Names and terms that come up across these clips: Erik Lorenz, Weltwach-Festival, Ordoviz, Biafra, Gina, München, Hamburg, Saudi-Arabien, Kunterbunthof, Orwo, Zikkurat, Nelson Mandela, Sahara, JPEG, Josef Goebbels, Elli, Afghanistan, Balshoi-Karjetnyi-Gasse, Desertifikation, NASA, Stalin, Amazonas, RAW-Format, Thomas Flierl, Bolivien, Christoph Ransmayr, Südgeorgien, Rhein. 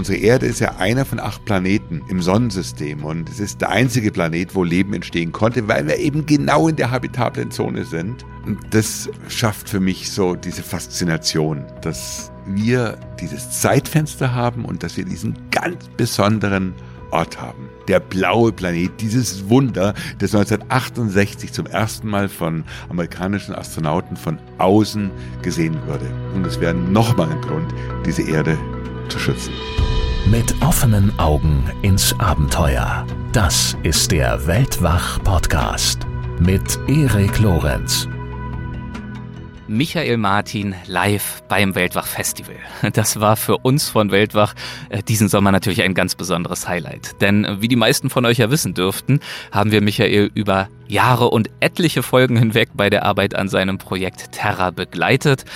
Unsere Erde ist ja einer von 8 Planeten im Sonnensystem und es ist der einzige Planet, wo Leben entstehen konnte, weil wir eben genau in der habitablen Zone sind. Und das schafft für mich so diese Faszination, dass wir dieses Zeitfenster haben und dass wir diesen ganz besonderen Ort haben. Der blaue Planet, dieses Wunder, das 1968 zum ersten Mal von amerikanischen Astronauten von außen gesehen wurde. Und es wäre nochmal ein Grund, diese Erde zu schützen. Mit offenen Augen ins Abenteuer. Das ist der Weltwach-Podcast mit Erik Lorenz. Michael Martin live beim Weltwach-Festival. Das war für uns von Weltwach diesen Sommer natürlich ein ganz besonderes Highlight. Denn wie die meisten von euch ja wissen dürften, haben wir Michael über Jahre und etliche Folgen hinweg bei der Arbeit an seinem Projekt Terra begleitet.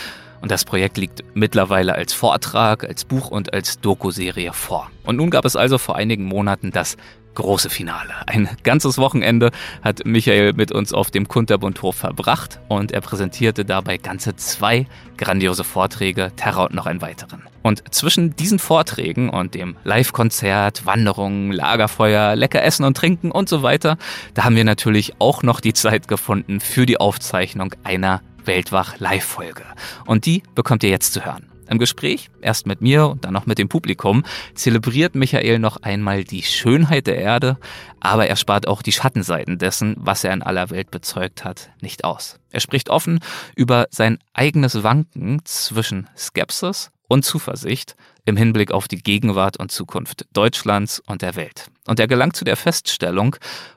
Und das Projekt liegt mittlerweile als Vortrag, als Buch und als Doku-Serie vor. Und nun gab es also vor einigen Monaten das große Finale. Ein ganzes Wochenende hat Michael mit uns auf dem Kunterbunthof verbracht und er präsentierte dabei ganze 2 grandiose Vorträge, Terra und noch einen weiteren. Und zwischen diesen Vorträgen und dem Live-Konzert, Wanderungen, Lagerfeuer, lecker Essen und Trinken und so weiter, da haben wir natürlich auch noch die Zeit gefunden für die Aufzeichnung einer Weltwach-Live-Folge. Und die bekommt ihr jetzt zu hören. Im Gespräch, erst mit mir und dann noch mit dem Publikum, zelebriert Michael noch einmal die Schönheit der Erde, aber er spart auch die Schattenseiten dessen, was er in aller Welt bezeugt hat, nicht aus. Er spricht offen über sein eigenes Wanken zwischen Skepsis und Zuversicht im Hinblick auf die Gegenwart und Zukunft Deutschlands und der Welt. Und er gelangt zu der Feststellung,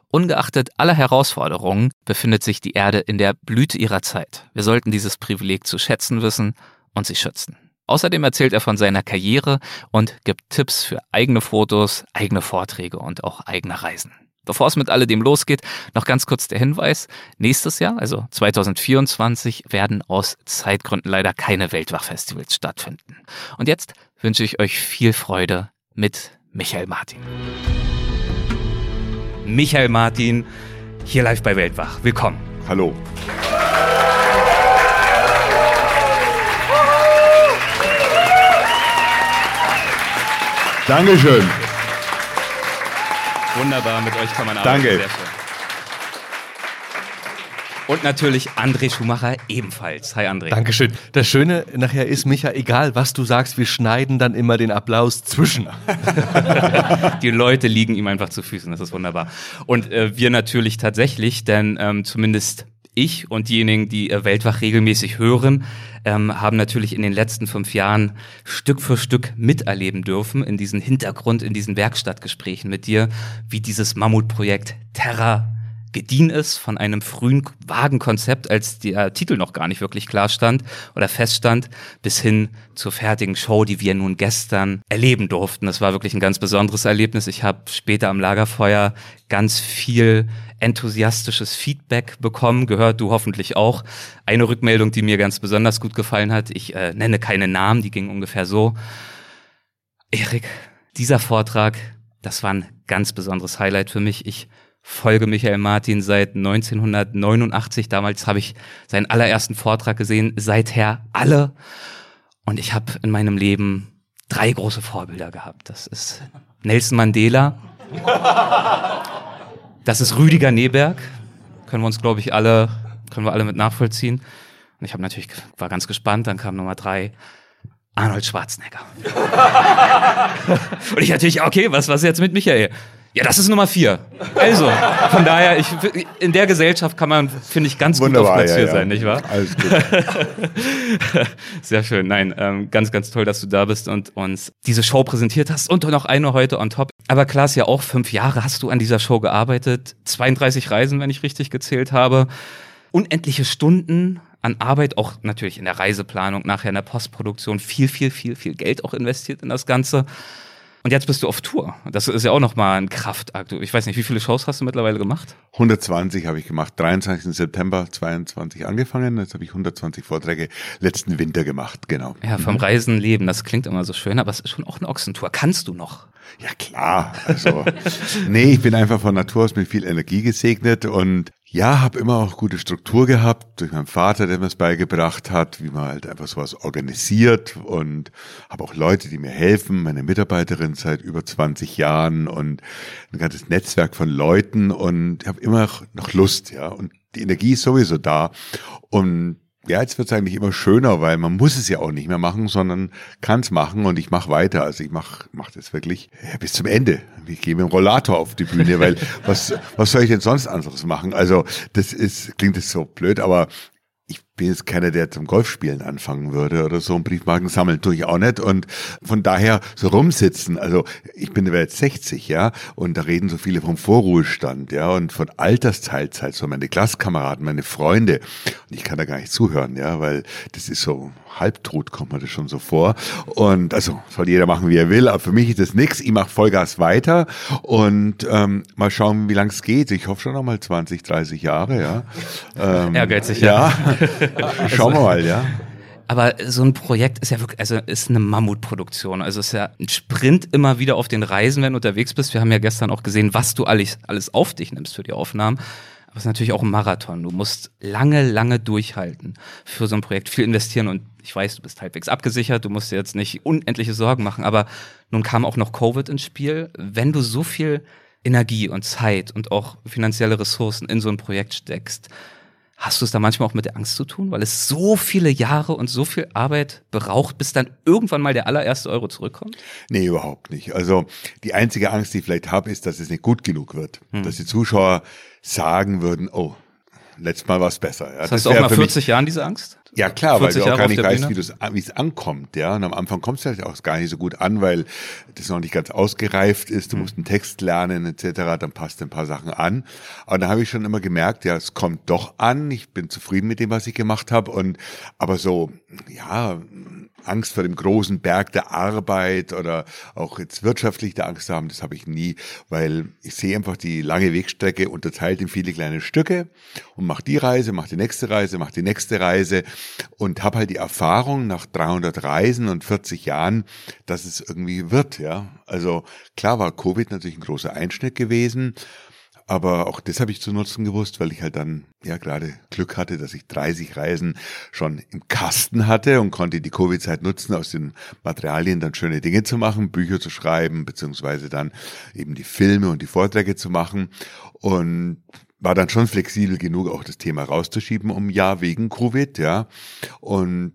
ungeachtet aller Herausforderungen befindet sich die Erde in der Blüte ihrer Zeit. Wir sollten dieses Privileg zu schätzen wissen und sie schützen. Außerdem erzählt er von seiner Karriere und gibt Tipps für eigene Fotos, eigene Vorträge und auch eigene Reisen. Bevor es mit alledem losgeht, noch ganz kurz der Hinweis. Nächstes Jahr, also 2024, werden aus Zeitgründen leider keine Weltwach-Festivals stattfinden. Und jetzt wünsche ich euch viel Freude mit Michael Martin. Michael Martin, hier live bei Weltwach. Willkommen. Hallo. Dankeschön. Wunderbar, mit euch kann man arbeiten. Danke. Sehr schön. Und natürlich André Schumacher ebenfalls. Hi André. Dankeschön. Das Schöne nachher ist, Micha, egal was du sagst, wir schneiden dann immer den Applaus zwischen. Die Leute liegen ihm einfach zu Füßen, das ist wunderbar. Und wir natürlich tatsächlich, denn zumindest ich und diejenigen, die Weltwach regelmäßig hören, haben natürlich in den letzten 5 Jahren Stück für Stück miterleben dürfen, in diesem Hintergrund, in diesen Werkstattgesprächen mit dir, wie dieses Mammutprojekt Terra gediehen ist, von einem frühen, vagen Konzept, als der Titel noch gar nicht wirklich klar stand oder feststand, bis hin zur fertigen Show, die wir nun gestern erleben durften. Das war wirklich ein ganz besonderes Erlebnis. Ich habe später am Lagerfeuer ganz viel enthusiastisches Feedback bekommen, gehört du hoffentlich auch. Eine Rückmeldung, die mir ganz besonders gut gefallen hat, ich nenne keine Namen, die ging ungefähr so: Erik, dieser Vortrag, das war ein ganz besonderes Highlight für mich. Ich folge Michael Martin seit 1989, damals habe ich seinen allerersten Vortrag gesehen, seither alle. Und ich habe in meinem Leben 3 große Vorbilder gehabt. Das ist Nelson Mandela, das ist Rüdiger Nehberg, können wir alle mit nachvollziehen. Und ich habe natürlich, war ganz gespannt, dann kam Nummer 3. Arnold Schwarzenegger. Und ich natürlich, okay, was jetzt mit Michael? Ja, das ist Nummer 4. Also, von daher, in der Gesellschaft kann man, finde ich, ganz wunderbar, gut auf Platz 4 sein, nicht wahr? Alles gut. Sehr schön, nein, ganz, ganz toll, dass du da bist und uns diese Show präsentiert hast und noch eine heute on top. Aber klar ist ja auch, 5 Jahre hast du an dieser Show gearbeitet, 32 Reisen, wenn ich richtig gezählt habe, unendliche Stunden an Arbeit, auch natürlich in der Reiseplanung, nachher in der Postproduktion, viel, viel, viel, viel Geld auch investiert in das Ganze. Und jetzt bist du auf Tour. Das ist ja auch nochmal ein Kraftakt. Ich weiß nicht, wie viele Shows hast du mittlerweile gemacht? 120 habe ich gemacht. 23. September 22 angefangen. Jetzt habe ich 120 Vorträge letzten Winter gemacht, genau. Ja, vom Reisen leben. Das klingt immer so schön, aber es ist schon auch eine Ochsentour. Kannst du noch? Ja, klar. Also, nee, ich bin einfach von Natur aus mit viel Energie gesegnet und Ja, habe immer auch gute Struktur gehabt, durch meinen Vater, der mir das beigebracht hat, wie man halt einfach sowas organisiert, und habe auch Leute, die mir helfen, meine Mitarbeiterin seit über 20 Jahren und ein ganzes Netzwerk von Leuten, und habe immer noch Lust, ja, und die Energie ist sowieso da, und ja, jetzt wird's eigentlich immer schöner, weil man muss es ja auch nicht mehr machen, sondern kann's machen, und ich mache weiter. Also ich mach das wirklich bis zum Ende. Ich gehe mit dem Rollator auf die Bühne, weil was soll ich denn sonst anderes machen? Also das ist, klingt jetzt so blöd, aber ich bin jetzt keiner, der zum Golfspielen anfangen würde oder so, einen Briefmarken sammeln tue ich auch nicht, und von daher so rumsitzen, also ich bin jetzt 60, ja, und da reden so viele vom Vorruhestand, ja, und von Altersteilzeit, so meine Klassenkameraden, meine Freunde, und ich kann da gar nicht zuhören, ja, weil das ist so halbtot, kommt mir das schon so vor, und also soll jeder machen, wie er will, aber für mich ist das nix, ich mache Vollgas weiter und mal schauen, wie lang es geht, ich hoffe schon nochmal 20, 30 Jahre, ja. Ehrgeizig, ja. Schauen wir mal, ja. Aber so ein Projekt ist ja wirklich, also ist eine Mammutproduktion. Also ist ja ein Sprint immer wieder auf den Reisen, wenn du unterwegs bist. Wir haben ja gestern auch gesehen, was du alles auf dich nimmst für die Aufnahmen. Aber es ist natürlich auch ein Marathon. Du musst lange durchhalten für so ein Projekt, viel investieren, und ich weiß, du bist halbwegs abgesichert, du musst dir jetzt nicht unendliche Sorgen machen. Aber nun kam auch noch Covid ins Spiel. Wenn du so viel Energie und Zeit und auch finanzielle Ressourcen in so ein Projekt steckst, hast du es da manchmal auch mit der Angst zu tun, weil es so viele Jahre und so viel Arbeit braucht, bis dann irgendwann mal der allererste Euro zurückkommt? Nee, überhaupt nicht. Also die einzige Angst, die ich vielleicht habe, ist, dass es nicht gut genug wird. Dass die Zuschauer sagen würden, oh, letztes Mal war es besser. Ja, das hast du auch nach 40 Jahren diese Angst? Ja klar, weil du auch gar nicht weißt, wie es ankommt, ja. Und am Anfang kommt es halt auch gar nicht so gut an, weil das noch nicht ganz ausgereift ist. Du musst einen Text lernen etc., dann passt ein paar Sachen an. Aber da habe ich schon immer gemerkt, ja, es kommt doch an. Ich bin zufrieden mit dem, was ich gemacht habe. Und aber so, ja, Angst vor dem großen Berg der Arbeit oder auch jetzt wirtschaftlich da Angst haben, das habe ich nie, weil ich sehe einfach die lange Wegstrecke unterteilt in viele kleine Stücke und mache die Reise, mache die nächste Reise, mache die nächste Reise und habe halt die Erfahrung nach 300 Reisen und 40 Jahren, dass es irgendwie wird, ja. Also klar war Covid natürlich ein großer Einschnitt gewesen, aber auch das habe ich zu nutzen gewusst, weil ich halt dann ja gerade Glück hatte, dass ich 30 Reisen schon im Kasten hatte und konnte die Covid-Zeit nutzen, aus den Materialien dann schöne Dinge zu machen, Bücher zu schreiben, beziehungsweise dann eben die Filme und die Vorträge zu machen, und war dann schon flexibel genug, auch das Thema rauszuschieben um ein Jahr wegen Covid, ja. Und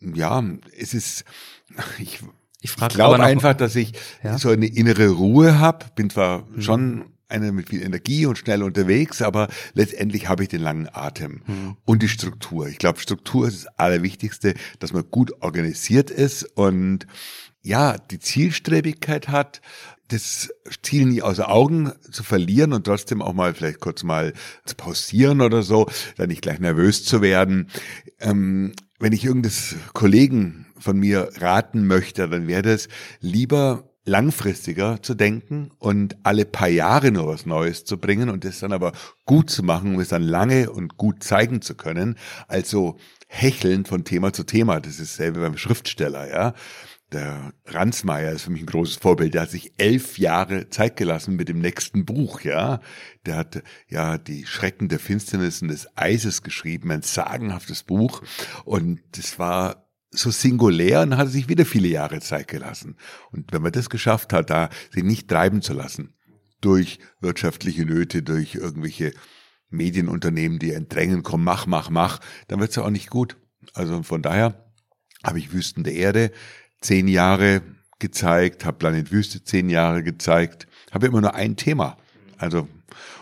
ja, es ist, ich glaube einfach, dass ich so eine innere Ruhe habe, bin zwar schon einer mit viel Energie und schnell unterwegs, aber letztendlich habe ich den langen Atem und die Struktur. Ich glaube, Struktur ist das Allerwichtigste, dass man gut organisiert ist und ja, die Zielstrebigkeit hat, das Ziel nie außer Augen zu verlieren und trotzdem auch mal vielleicht kurz mal zu pausieren oder so, dann nicht gleich nervös zu werden. Wenn ich irgendeines Kollegen von mir raten möchte, dann wäre das lieber langfristiger zu denken und alle paar Jahre nur was Neues zu bringen und das dann aber gut zu machen, um es dann lange und gut zeigen zu können, als so hechelnd von Thema zu Thema. Das ist dasselbe beim Schriftsteller, ja. Der Ransmayr ist für mich ein großes Vorbild. Der hat sich 11 Jahre Zeit gelassen mit dem nächsten Buch, ja. Der hat ja die Schrecken der Finsternis und des Eises geschrieben, ein sagenhaftes Buch, und das war so singulär und hat sich wieder viele Jahre Zeit gelassen. Und wenn man das geschafft hat, da sich nicht treiben zu lassen durch wirtschaftliche Nöte, durch irgendwelche Medienunternehmen, die entdrängen, komm, mach, dann wird's ja auch nicht gut. Also von daher habe ich Wüsten der Erde 10 Jahre gezeigt, habe Planet Wüste 10 Jahre gezeigt, habe immer nur ein Thema. Also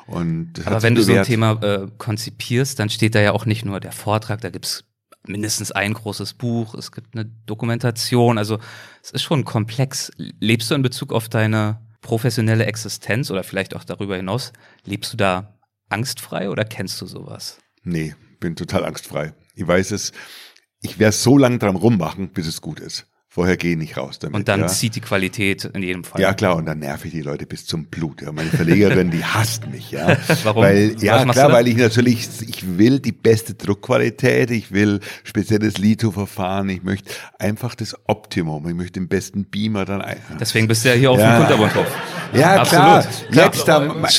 und das aber wenn du so ein Thema konzipierst, dann steht da ja auch nicht nur der Vortrag, da gibt's mindestens ein großes Buch, es gibt eine Dokumentation, also es ist schon komplex. Lebst du in Bezug auf deine professionelle Existenz oder vielleicht auch darüber hinaus, lebst du da angstfrei oder kennst du sowas? Nee, bin total angstfrei. Ich weiß es, ich werde so lange dran rummachen, bis es gut ist. Vorher gehe ich nicht raus damit. Und dann zieht die Qualität in jedem Fall. Ja klar, und dann nerv ich die Leute bis zum Blut. Ja. Meine Verlegerin, die hasst mich. Ja. Warum? Weil, ja klar, weil ich natürlich, ich will die beste Druckqualität, ich will spezielles Litho-Verfahren, ich möchte einfach das Optimum, ich möchte den besten Beamer dann. Deswegen bist du ja hier auf dem Kunterbunthof. Ja, klar.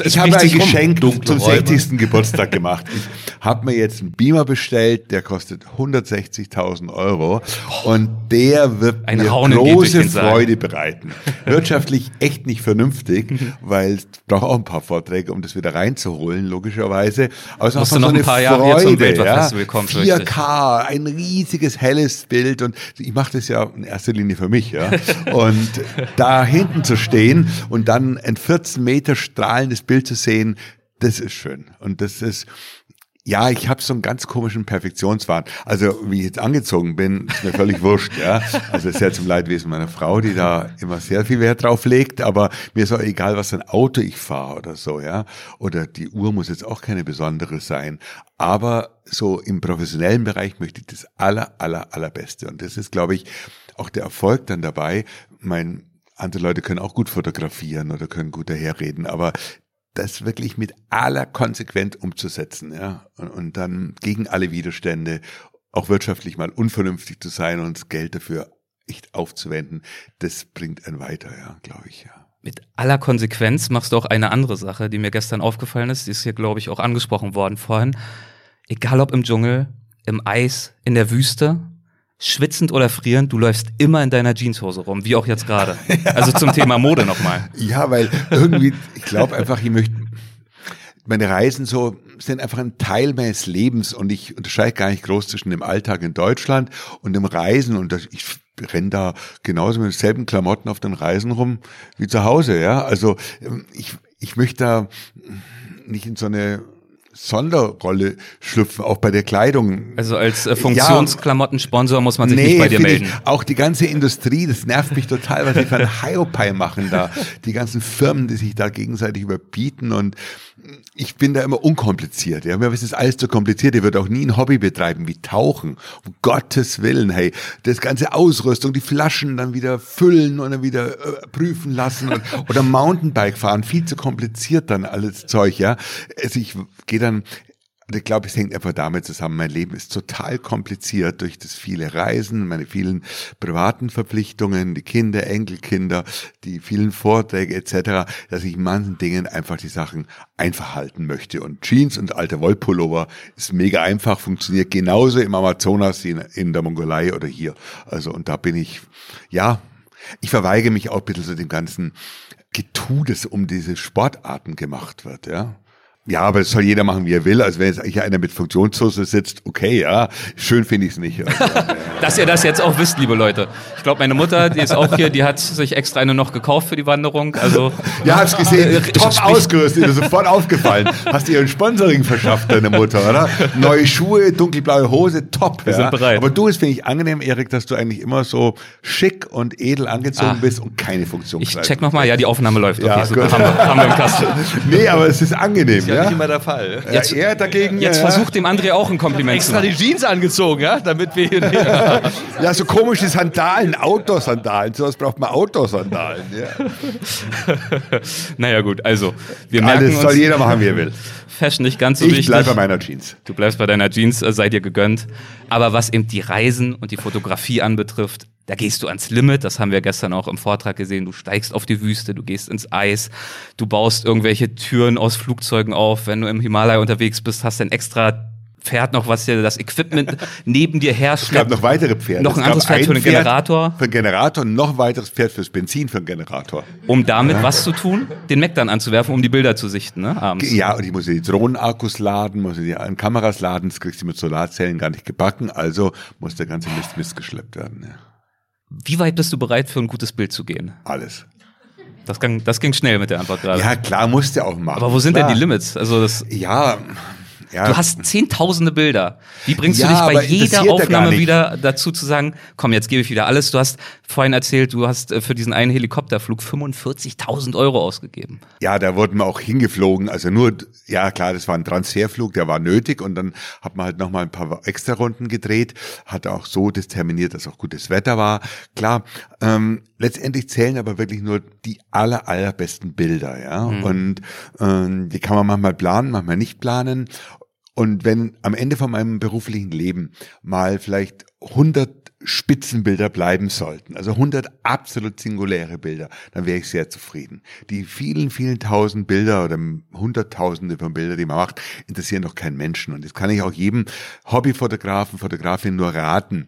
Ich habe ein Geschenk zum 60. Geburtstag gemacht. Ich habe mir jetzt einen Beamer bestellt, der kostet 160.000 €. Und der wird mir große Freude bereiten. Wirtschaftlich echt nicht vernünftig, weil es braucht auch ein paar Vorträge, um das wieder reinzuholen, logischerweise. Aber es ist auch so eine Freude. 4K, ein riesiges, helles Bild. Und ich mache das ja in erster Linie für mich. Ja. Und da hinten zu stehen und dann ein 14 Meter strahlendes Bild zu sehen, das ist schön. Und das ist, ja, ich habe so einen ganz komischen Perfektionswahn. Also wie ich jetzt angezogen bin, ist mir völlig wurscht. Ja, also sehr zum Leidwesen meiner Frau, die da immer sehr viel Wert drauf legt. Aber mir ist auch egal, was für ein Auto ich fahre oder so. Ja, oder die Uhr muss jetzt auch keine besondere sein. Aber so im professionellen Bereich möchte ich das allerbeste. Und das ist, glaube ich, auch der Erfolg dann dabei. Andere Leute können auch gut fotografieren oder können gut daherreden, aber das wirklich mit aller Konsequenz umzusetzen, ja, und dann gegen alle Widerstände, auch wirtschaftlich mal unvernünftig zu sein und das Geld dafür echt aufzuwenden, das bringt einen weiter, ja, glaube ich, ja. Mit aller Konsequenz machst du auch eine andere Sache, die mir gestern aufgefallen ist, die ist hier, glaube ich, auch angesprochen worden vorhin. Egal ob im Dschungel, im Eis, in der Wüste, schwitzend oder frierend, du läufst immer in deiner Jeanshose rum, wie auch jetzt gerade. Also zum Thema Mode nochmal. Ja, weil irgendwie, ich glaube einfach, meine Reisen so sind einfach ein Teil meines Lebens und ich unterscheide gar nicht groß zwischen dem Alltag in Deutschland und dem Reisen und ich renne da genauso mit denselben Klamotten auf den Reisen rum wie zu Hause, ja. Also ich möchte da nicht in so eine Sonderrolle schlüpfen, auch bei der Kleidung. Also als Funktionsklamottensponsor muss man sich nicht bei dir melden. Auch die ganze Industrie, das nervt mich total, was die für ein Hiopai machen da. Die ganzen Firmen, die sich da gegenseitig überbieten und ich bin da immer unkompliziert. Ja, mir ist das alles zu kompliziert. Ich würde auch nie ein Hobby betreiben wie Tauchen. Um Gottes Willen, hey. Das ganze Ausrüstung, die Flaschen dann wieder füllen und dann wieder prüfen lassen oder Mountainbike fahren. Viel zu kompliziert dann alles Zeug, ja. Also ich gehe dann, ich glaube, es hängt einfach damit zusammen. Mein Leben ist total kompliziert durch das viele Reisen, meine vielen privaten Verpflichtungen, die Kinder, Enkelkinder, die vielen Vorträge etc., dass ich manchen Dingen einfach die Sachen einfach halten möchte. Und Jeans und alte Wollpullover ist mega einfach, funktioniert genauso im Amazonas wie in der Mongolei oder hier. Also und da bin ich, ja, ich verweige mich auch ein bisschen so dem ganzen Getue, das um diese Sportarten gemacht wird, ja. Ja, aber das soll jeder machen, wie er will. Also wenn jetzt eigentlich einer mit Funktionshose sitzt, okay, ja, schön finde ich es nicht. Also, dass ihr das jetzt auch wisst, liebe Leute. Ich glaube, meine Mutter, die ist auch hier, die hat sich extra eine noch gekauft für die Wanderung. Also ja, hab's gesehen, top ausgerüstet, ist sofort aufgefallen. Hast dir ein Sponsoring verschafft, deine Mutter, oder? Neue Schuhe, dunkelblaue Hose, top. Wir sind bereit. Aber du, es finde ich angenehm, Erik, dass du eigentlich immer so schick und edel angezogen bist und keine Funktion. Ich check nochmal, ja, die Aufnahme läuft. Okay, ja, so, haben wir im Kasten. Nee, aber es ist angenehm. Ja, nicht immer der Fall. Jetzt, ja, er dagegen, jetzt versucht dem André auch ein Kompliment extra zu machen. Die Jeans angezogen, ja, damit wir hier ja, so komische Sandalen, Outdoor-Sandalen, sowas braucht man, Outdoor-Sandalen. Ja. Naja gut, also wir merken uns, soll jeder machen, wie er will. Fashion nicht ganz so wichtig. Ich bleibe bei meiner Jeans. Du bleibst bei deiner Jeans, sei dir gegönnt. Aber was eben die Reisen und die Fotografie anbetrifft, da gehst du ans Limit, das haben wir gestern auch im Vortrag gesehen, du steigst auf die Wüste, du gehst ins Eis, du baust irgendwelche Türen aus Flugzeugen auf, wenn du im Himalaya unterwegs bist, hast ein extra Pferd noch, was dir das Equipment neben dir herstellt. Es gab noch weitere Pferde. Noch ein anderes Pferd für den Generator. Für den Generator und noch ein weiteres Pferd fürs Benzin für den Generator. Um damit was zu tun? Den Mac dann anzuwerfen, um die Bilder zu sichten, ne, abends. Ja, und ich muss die Drohnenakkus laden, muss die Kameras laden, das kriegst du mit Solarzellen gar nicht gebacken, also muss der ganze Mist geschleppt werden, ja. Wie weit bist du bereit, für ein gutes Bild zu gehen? Alles. Das ging schnell mit der Antwort gerade. Ja, klar, musst du auch machen. Aber wo sind denn die Limits? Also das ja. Du hast zehntausende Bilder. Wie bringst du dich bei jeder Aufnahme wieder dazu zu sagen, komm, jetzt gebe ich wieder alles. Du hast vorhin erzählt, du hast für diesen einen Helikopterflug 45.000 € ausgegeben. Ja, da wurden wir auch hingeflogen. Also nur, ja klar, das war ein Transferflug, der war nötig. Und dann hat man halt nochmal ein paar extra Runden gedreht. Hat auch so determiniert, dass auch gutes Wetter war. Klar, letztendlich zählen aber wirklich nur die allerbesten Bilder, ja. Mhm. Und die kann man manchmal planen, manchmal nicht planen. Und wenn am Ende von meinem beruflichen Leben mal vielleicht 100 Spitzenbilder bleiben sollten, also 100 absolut singuläre Bilder, dann wäre ich sehr zufrieden. Die vielen, vielen tausend Bilder oder hunderttausende von Bildern, die man macht, interessieren doch keinen Menschen. Und das kann ich auch jedem Hobbyfotografen, Fotografin nur raten.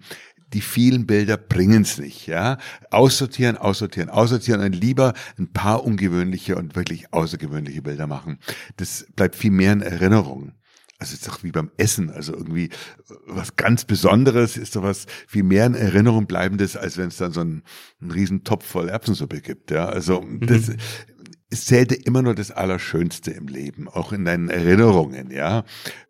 Die vielen Bilder bringen's nicht, ja. Aussortieren, aussortieren, aussortieren und lieber ein paar ungewöhnliche und wirklich außergewöhnliche Bilder machen. Das bleibt viel mehr in Erinnerung. Also ist doch wie beim Essen, also irgendwie was ganz Besonderes ist doch was viel mehr in Erinnerung bleibendes, als wenn es dann so einen riesen Topf voll Erbsensuppe gibt, ja. Also das zählte immer nur das Allerschönste im Leben, auch in deinen Erinnerungen, ja.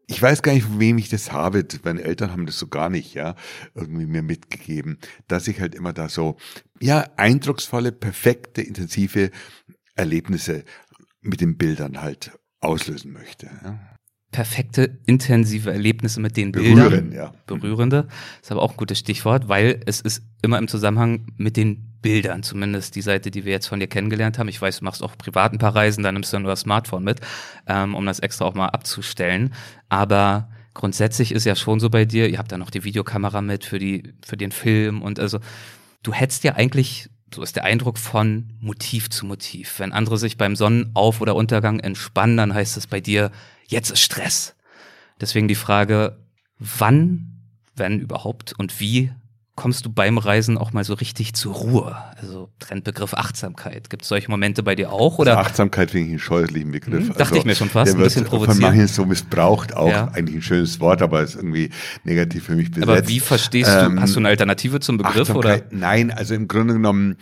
Ich weiß gar nicht, von wem ich das habe. Meine Eltern haben das so gar nicht, ja, irgendwie mir mitgegeben, dass ich halt immer da so, ja, eindrucksvolle, perfekte, intensive Erlebnisse mit den Bildern halt auslösen möchte, ja. Perfekte, intensive Erlebnisse mit den Bildern. Berührend, ja. Berührende. Ist aber auch ein gutes Stichwort, weil es ist immer im Zusammenhang mit den Bildern, zumindest die Seite, die wir jetzt von dir kennengelernt haben. Ich weiß, du machst auch privat ein paar Reisen, da nimmst du nur das Smartphone mit, um das extra auch mal abzustellen. Aber grundsätzlich ist ja schon so bei dir, ihr habt da noch die Videokamera mit für den Film und also du hättest ja eigentlich, so ist der Eindruck, von Motiv zu Motiv. Wenn andere sich beim Sonnenauf- oder Untergang entspannen, dann heißt es bei dir, jetzt ist Stress. Deswegen die Frage, wann, wenn überhaupt und wie kommst du beim Reisen auch mal so richtig zur Ruhe? Also Trendbegriff Achtsamkeit. Gibt es solche Momente bei dir auch? Oder? Also Achtsamkeit finde ich einen scheußlichen Begriff. Dachte ich mir schon fast, ein bisschen provoziert. Von manchen so missbraucht, auch eigentlich ein schönes Wort, aber ist irgendwie negativ für mich besetzt. Aber wie verstehst du, hast du eine Alternative zum Begriff? Oder? Nein, also im Grunde genommen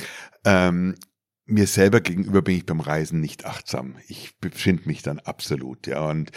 mir selber gegenüber bin ich beim Reisen nicht achtsam. Ich befinde mich dann absolut, ja, und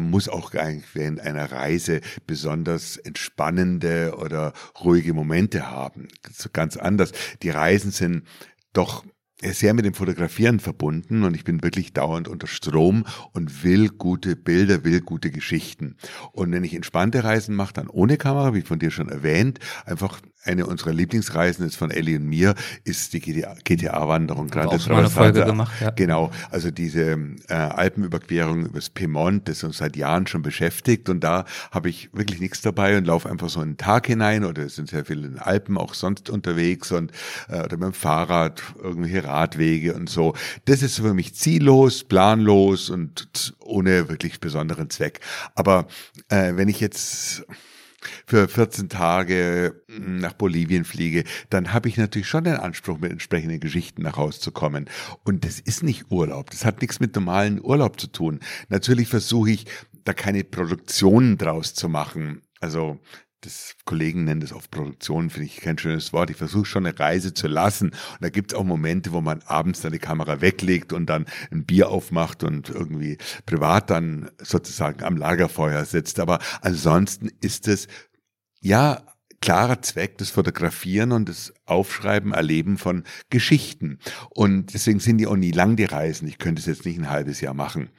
muss auch eigentlich während einer Reise besonders entspannende oder ruhige Momente haben. So ganz anders. Die Reisen sind doch sehr mit dem Fotografieren verbunden und ich bin wirklich dauernd unter Strom und will gute Bilder, will gute Geschichten. Und wenn ich entspannte Reisen mache, dann ohne Kamera, wie von dir schon erwähnt, einfach eine unserer Lieblingsreisen ist von Elli und mir, ist die GTA-Wanderung. Gerade auch schon mal eine Folge gemacht, ja. Genau, also diese Alpenüberquerung übers Piemont, das uns seit Jahren schon beschäftigt und da habe ich wirklich nichts dabei und laufe einfach so einen Tag hinein oder es sind sehr viele in den Alpen auch sonst unterwegs und oder mit dem Fahrrad, irgendwelche Radwege und so. Das ist für mich ziellos, planlos und ohne wirklich besonderen Zweck. Aber wenn ich jetzt für 14 Tage nach Bolivien fliege, dann habe ich natürlich schon den Anspruch, mit entsprechenden Geschichten nach Hause zu kommen. Und das ist nicht Urlaub. Das hat nichts mit normalen Urlaub zu tun. Natürlich versuche ich, da keine Produktionen draus zu machen. Also das Kollegen nennen das oft Produktion, finde ich kein schönes Wort. Ich versuche schon eine Reise zu lassen. Und da gibt es auch Momente, wo man abends dann die Kamera weglegt und dann ein Bier aufmacht und irgendwie privat dann sozusagen am Lagerfeuer sitzt. Aber ansonsten ist es, ja, klarer Zweck, das Fotografieren und das Aufschreiben, Erleben von Geschichten. Und deswegen sind die auch nie lang, die Reisen. Ich könnte es jetzt nicht ein halbes Jahr machen.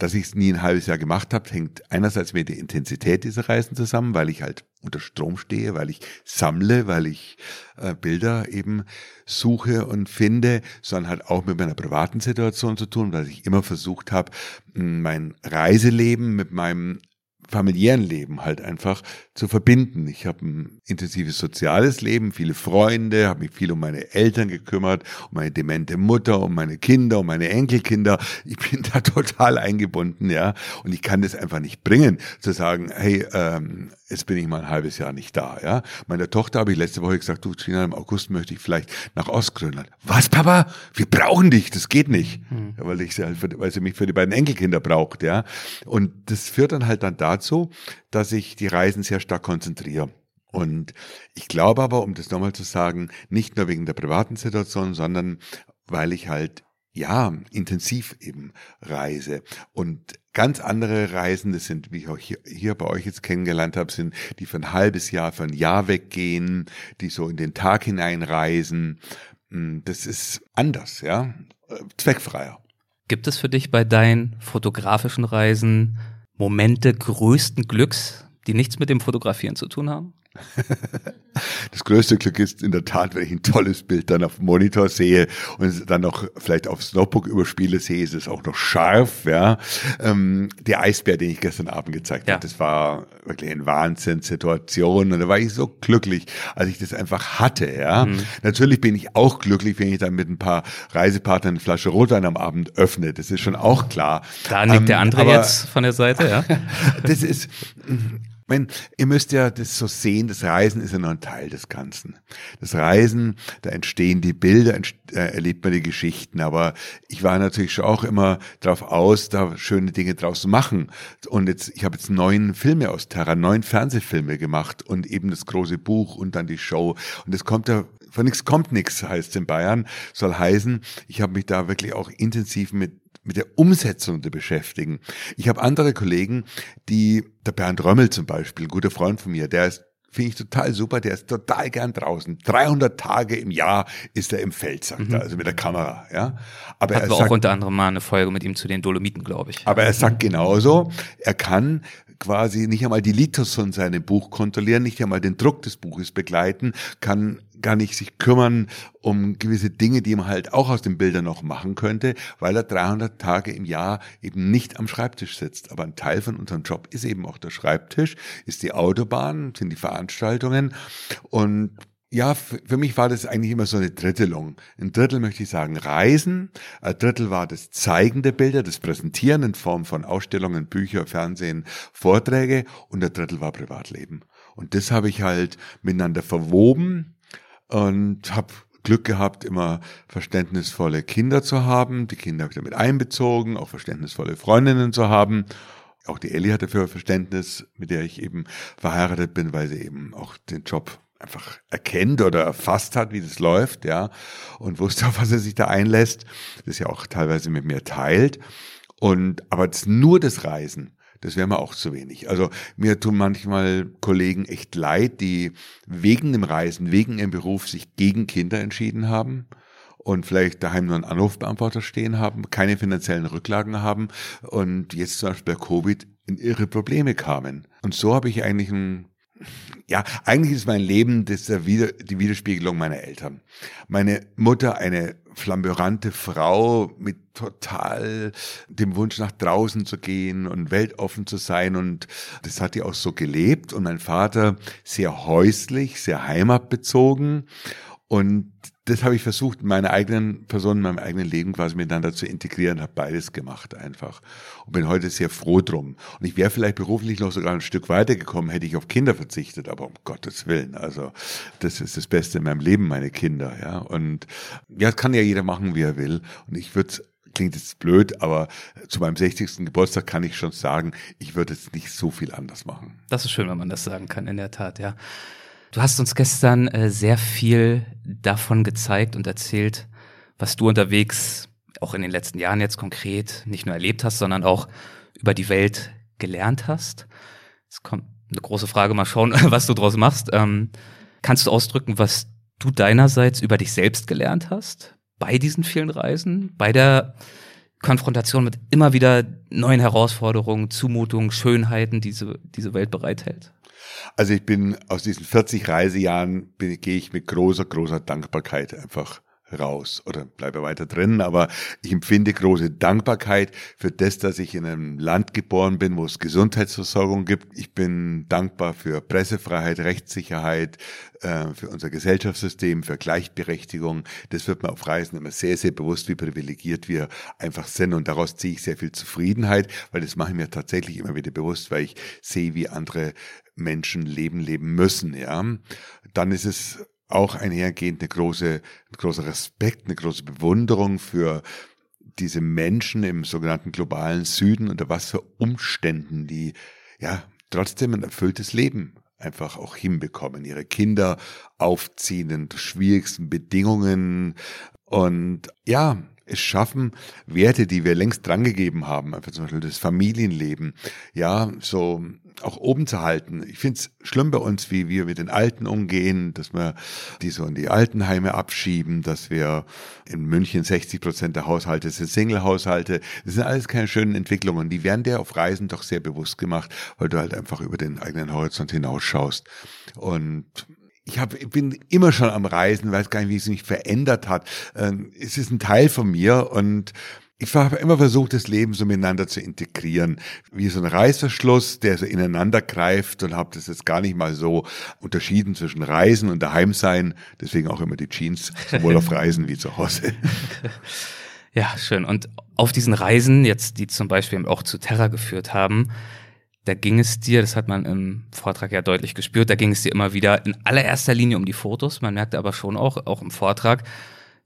Dass ich es nie ein halbes Jahr gemacht habe, hängt einerseits mit der Intensität dieser Reisen zusammen, weil ich halt unter Strom stehe, weil ich sammle, weil ich Bilder eben suche und finde, sondern hat auch mit meiner privaten Situation zu tun, weil ich immer versucht habe, mein Reiseleben mit meinem familiären Leben halt einfach zu verbinden. Ich habe ein intensives soziales Leben, viele Freunde, habe mich viel um meine Eltern gekümmert, um meine demente Mutter, um meine Kinder, um meine Enkelkinder. Ich bin da total eingebunden, ja. Und ich kann das einfach nicht bringen, zu sagen, hey, jetzt bin ich mal ein halbes Jahr nicht da, ja. Meiner Tochter habe ich letzte Woche gesagt, du, Gina, im August möchte ich vielleicht nach Ostgrönland. Was, Papa? Wir brauchen dich, das geht nicht. Ja, weil sie mich für die beiden Enkelkinder braucht, ja. Und das führt dann halt dann dazu, dass ich die Reisen sehr stark konzentriere. Und ich glaube aber, um das nochmal zu sagen, nicht nur wegen der privaten Situation, sondern weil ich halt, ja, intensiv eben reise. Und ganz andere Reisende sind, wie ich auch hier bei euch jetzt kennengelernt habe, sind, die für ein halbes Jahr, für ein Jahr weggehen, die so in den Tag hineinreisen. Das ist anders, ja, zweckfreier. Gibt es für dich bei deinen fotografischen Reisen Momente größten Glücks, die nichts mit dem Fotografieren zu tun haben? Das größte Glück ist in der Tat, wenn ich ein tolles Bild dann auf dem Monitor sehe und dann noch vielleicht auf Snowbook überspiele, sehe ich es auch noch scharf. Ja, der Eisbär, den ich gestern Abend gezeigt habe, das war wirklich eine Wahnsinnssituation und da war ich so glücklich, als ich das einfach hatte. Ja, natürlich bin ich auch glücklich, wenn ich dann mit ein paar Reisepartnern eine Flasche Rotwein am Abend öffne. Das ist schon auch klar. Da nickt der andere jetzt von der Seite. Ja, das ist. Ich meine, ihr müsst ja das so sehen, das Reisen ist ja nur ein Teil des Ganzen. Das Reisen, da entstehen die Bilder, erlebt man die Geschichten, aber ich war natürlich schon auch immer drauf aus, da schöne Dinge draus zu machen. Und ich habe jetzt 9 Filme aus Terra, 9 Fernsehfilme gemacht und eben das große Buch und dann die Show. Und es kommt ja, von nichts kommt nichts, heißt es in Bayern, soll heißen, ich habe mich da wirklich auch intensiv mit der Umsetzung beschäftigen. Ich habe andere Kollegen, der Bernd Römmel zum Beispiel, ein guter Freund von mir, der ist, finde ich total super, der ist total gern draußen. 300 Tage im Jahr ist er im Feld, sagt er, also mit der Kamera. Ja. Aber hatten wir auch unter anderem mal eine Folge mit ihm zu den Dolomiten, glaube ich. Aber er sagt genauso, er kann quasi nicht einmal die Litos von seinem Buch kontrollieren, nicht einmal den Druck des Buches begleiten, kann gar nicht sich kümmern um gewisse Dinge, die man halt auch aus den Bildern noch machen könnte, weil er 300 Tage im Jahr eben nicht am Schreibtisch sitzt. Aber ein Teil von unserem Job ist eben auch der Schreibtisch, ist die Autobahn, sind die Veranstaltungen. Und ja, für mich war das eigentlich immer so eine Drittelung. Ein Drittel möchte ich sagen Reisen, ein Drittel war das Zeigen der Bilder, das Präsentieren in Form von Ausstellungen, Bücher, Fernsehen, Vorträge und ein Drittel war Privatleben. Und das habe ich halt miteinander verwoben. Und habe Glück gehabt, immer verständnisvolle Kinder zu haben. Die Kinder habe ich damit einbezogen, auch verständnisvolle Freundinnen zu haben. Auch die Elli hat dafür Verständnis, mit der ich eben verheiratet bin, weil sie eben auch den Job einfach erkennt oder erfasst hat, wie das läuft, ja. Und wusste, auf was sie sich da einlässt. Das ja auch teilweise mit mir teilt. Aber nur das Reisen. Das wäre mir auch zu wenig. Also mir tun manchmal Kollegen echt leid, die wegen dem Reisen, wegen ihrem Beruf sich gegen Kinder entschieden haben und vielleicht daheim nur einen Anrufbeantworter stehen haben, keine finanziellen Rücklagen haben und jetzt zum Beispiel bei Covid in irre Probleme kamen. Und so habe ich eigentlich eigentlich ist mein Leben die Widerspiegelung meiner Eltern. Meine Mutter, eine flamboyante Frau mit total dem Wunsch nach draußen zu gehen und weltoffen zu sein und das hat die auch so gelebt und mein Vater sehr häuslich, sehr heimatbezogen und das habe ich versucht, meine eigenen Personen, meinem eigenen Leben quasi miteinander zu integrieren, habe beides gemacht einfach und bin heute sehr froh drum. Und ich wäre vielleicht beruflich noch sogar ein Stück weitergekommen, hätte ich auf Kinder verzichtet, aber um Gottes Willen, also das ist das Beste in meinem Leben, meine Kinder, ja. Und ja, kann ja jeder machen, wie er will. Und ich würde klingt jetzt blöd, aber zu meinem 60. Geburtstag kann ich schon sagen, ich würde jetzt nicht so viel anders machen. Das ist schön, wenn man das sagen kann, in der Tat, ja. Du hast uns gestern sehr viel davon gezeigt und erzählt, was du unterwegs, auch in den letzten Jahren jetzt konkret, nicht nur erlebt hast, sondern auch über die Welt gelernt hast. Jetzt kommt eine große Frage, mal schauen, was du draus machst. Kannst du ausdrücken, was du deinerseits über dich selbst gelernt hast, bei diesen vielen Reisen, bei der Konfrontation mit immer wieder neuen Herausforderungen, Zumutungen, Schönheiten, die diese Welt bereithält? Also ich bin aus diesen 40 Reisejahren, gehe ich mit großer, großer Dankbarkeit einfach raus oder bleibe weiter drin, aber ich empfinde große Dankbarkeit für das, dass ich in einem Land geboren bin, wo es Gesundheitsversorgung gibt. Ich bin dankbar für Pressefreiheit, Rechtssicherheit, für unser Gesellschaftssystem, für Gleichberechtigung. Das wird mir auf Reisen immer sehr, sehr bewusst, wie privilegiert wir einfach sind und daraus ziehe ich sehr viel Zufriedenheit, weil das mache ich mir tatsächlich immer wieder bewusst, weil ich sehe, wie andere Menschen leben müssen. Ja, dann ist es auch einhergehend ein großer Respekt, eine große Bewunderung für diese Menschen im sogenannten globalen Süden, unter was für Umständen die ja trotzdem ein erfülltes Leben einfach auch hinbekommen, ihre Kinder aufziehen in schwierigsten Bedingungen und ja, es schaffen, Werte, die wir längst drangegeben haben, einfach zum Beispiel das Familienleben, ja, so auch oben zu halten. Ich finde es schlimm bei uns, wie wir mit den Alten umgehen, dass wir die so in die Altenheime abschieben, dass wir in München 60% der Haushalte sind Single-Haushalte. Das sind alles keine schönen Entwicklungen. Die werden dir auf Reisen doch sehr bewusst gemacht, weil du halt einfach über den eigenen Horizont hinausschaust. Und ich bin immer schon am Reisen, weiß gar nicht, wie es mich verändert hat. Es ist ein Teil von mir und ich habe immer versucht, das Leben so miteinander zu integrieren, wie so ein Reißverschluss, der so ineinander greift, und habe das jetzt gar nicht mal so unterschieden zwischen Reisen und Daheimsein. Deswegen auch immer die Jeans, sowohl auf Reisen wie zu Hause. Ja, schön. Und auf diesen Reisen, jetzt die zum Beispiel auch zu Terra geführt haben, da ging es dir, das hat man im Vortrag ja deutlich gespürt, da ging es dir immer wieder in allererster Linie um die Fotos. Man merkte aber schon auch im Vortrag,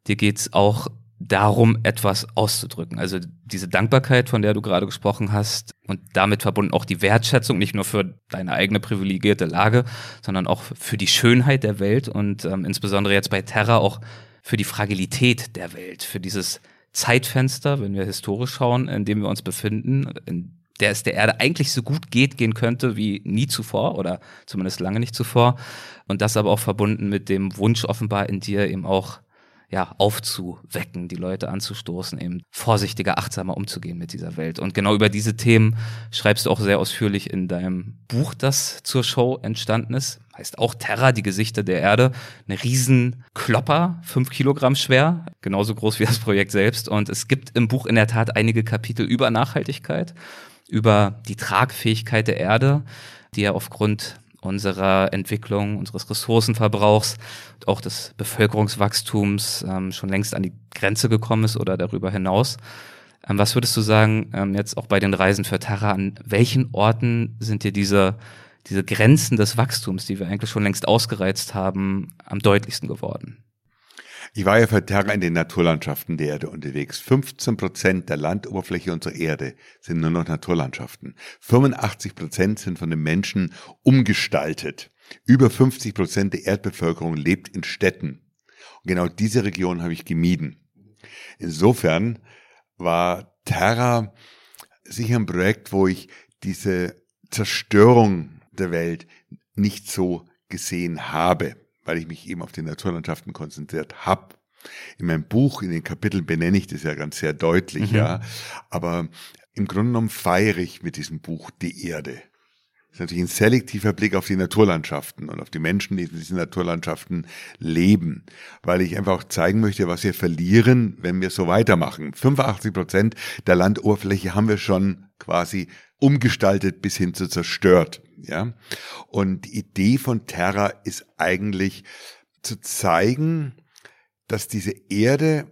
dir geht's auch darum, etwas auszudrücken. Also diese Dankbarkeit, von der du gerade gesprochen hast, und damit verbunden auch die Wertschätzung, nicht nur für deine eigene privilegierte Lage, sondern auch für die Schönheit der Welt und insbesondere jetzt bei Terra auch für die Fragilität der Welt, für dieses Zeitfenster, wenn wir historisch schauen, in dem wir uns befinden, in der es der Erde eigentlich so gut gehen könnte wie nie zuvor oder zumindest lange nicht zuvor. Und das aber auch verbunden mit dem Wunsch offenbar in dir eben auch, ja, aufzuwecken, die Leute anzustoßen, eben vorsichtiger, achtsamer umzugehen mit dieser Welt. Und genau über diese Themen schreibst du auch sehr ausführlich in deinem Buch, das zur Show entstanden ist. Heißt auch Terra, die Gesichter der Erde. Eine Riesenklopper, 5 Kilogramm schwer, genauso groß wie das Projekt selbst. Und es gibt im Buch in der Tat einige Kapitel über Nachhaltigkeit, über die Tragfähigkeit der Erde, die ja aufgrund unserer Entwicklung, unseres Ressourcenverbrauchs und auch des Bevölkerungswachstums schon längst an die Grenze gekommen ist oder darüber hinaus. Was würdest du sagen, jetzt auch bei den Reisen für Terra, an welchen Orten sind dir diese Grenzen des Wachstums, die wir eigentlich schon längst ausgereizt haben, am deutlichsten geworden? Ich war ja für Terra in den Naturlandschaften der Erde unterwegs. 15% der Landoberfläche unserer Erde sind nur noch Naturlandschaften. 85% sind von den Menschen umgestaltet. Über 50% der Erdbevölkerung lebt in Städten. Und genau diese Region habe ich gemieden. Insofern war Terra sicher ein Projekt, wo ich diese Zerstörung der Welt nicht so gesehen habe, weil ich mich eben auf die Naturlandschaften konzentriert habe. In meinem Buch, in den Kapiteln benenne ich das ja ganz sehr deutlich, ja. Aber im Grunde genommen feiere ich mit diesem Buch die Erde. Das ist natürlich ein selektiver Blick auf die Naturlandschaften und auf die Menschen, die in diesen Naturlandschaften leben, weil ich einfach auch zeigen möchte, was wir verlieren, wenn wir so weitermachen. 85% der Landoberfläche haben wir schon quasi umgestaltet bis hin zu zerstört, ja. Und die Idee von Terra ist eigentlich zu zeigen, dass diese Erde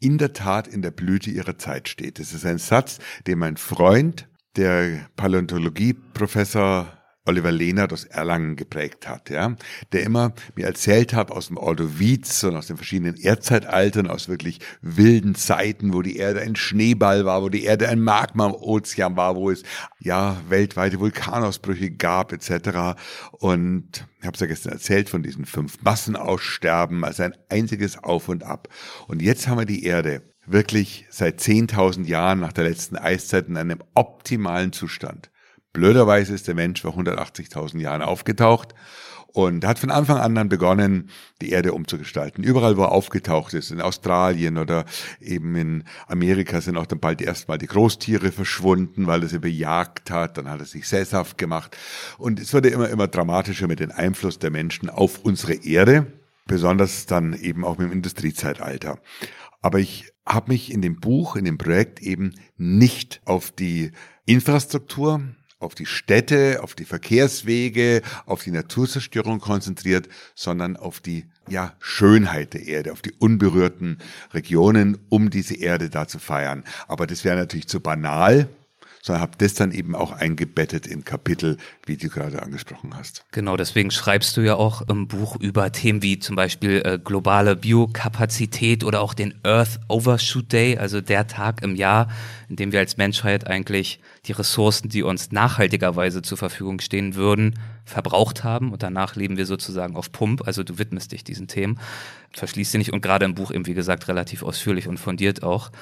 in der Tat in der Blüte ihrer Zeit steht. Das ist ein Satz, den mein Freund, der Paläontologieprofessor Oliver Lehnert aus Erlangen geprägt hat, ja, der immer mir erzählt hat aus dem Ordoviz und aus den verschiedenen Erdzeitaltern, aus wirklich wilden Zeiten, wo die Erde ein Schneeball war, wo die Erde ein Magma im Ozean war, wo es ja weltweite Vulkanausbrüche gab etc. Und ich habe es ja gestern erzählt von diesen 5 Massenaussterben, also ein einziges Auf und Ab. Und jetzt haben wir die Erde wirklich seit 10.000 Jahren nach der letzten Eiszeit in einem optimalen Zustand. Blöderweise ist der Mensch vor 180.000 Jahren aufgetaucht und hat von Anfang an dann begonnen, die Erde umzugestalten. Überall, wo er aufgetaucht ist, in Australien oder eben in Amerika, sind auch dann bald erstmal die Großtiere verschwunden, weil er sie bejagt hat. Dann hat er sich sesshaft gemacht. Und es wurde immer dramatischer mit dem Einfluss der Menschen auf unsere Erde, besonders dann eben auch mit dem Industriezeitalter. Aber ich habe mich in dem Buch, in dem Projekt eben nicht auf die Infrastruktur, auf die Städte, auf die Verkehrswege, auf die Naturzerstörung konzentriert, sondern auf die, ja, Schönheit der Erde, auf die unberührten Regionen, um diese Erde da zu feiern. Aber das wäre natürlich zu banal, sondern habe das dann eben auch eingebettet in Kapitel, wie du gerade angesprochen hast. Genau, deswegen schreibst du ja auch im Buch über Themen wie zum Beispiel globale Biokapazität oder auch den Earth Overshoot Day, also der Tag im Jahr, in dem wir als Menschheit eigentlich die Ressourcen, die uns nachhaltigerweise zur Verfügung stehen würden, verbraucht haben und danach leben wir sozusagen auf Pump. Also du widmest dich diesen Themen, verschließt sie nicht und gerade im Buch eben, wie gesagt, relativ ausführlich und fundiert auch.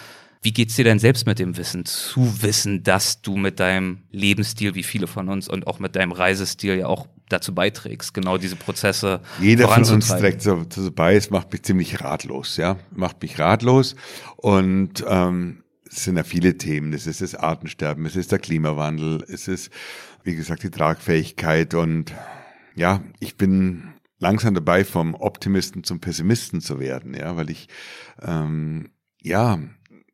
Wie geht's dir denn selbst mit dem Wissen, zu wissen, dass du mit deinem Lebensstil, wie viele von uns, und auch mit deinem Reisestil ja auch dazu beiträgst, genau diese Prozesse Jeder von uns trägt dazu bei, es macht mich ziemlich ratlos, ja, macht mich ratlos und es sind ja viele Themen, es ist das Artensterben, es ist der Klimawandel, es ist, wie gesagt, die Tragfähigkeit und ja, ich bin langsam dabei, vom Optimisten zum Pessimisten zu werden, ja, weil ich,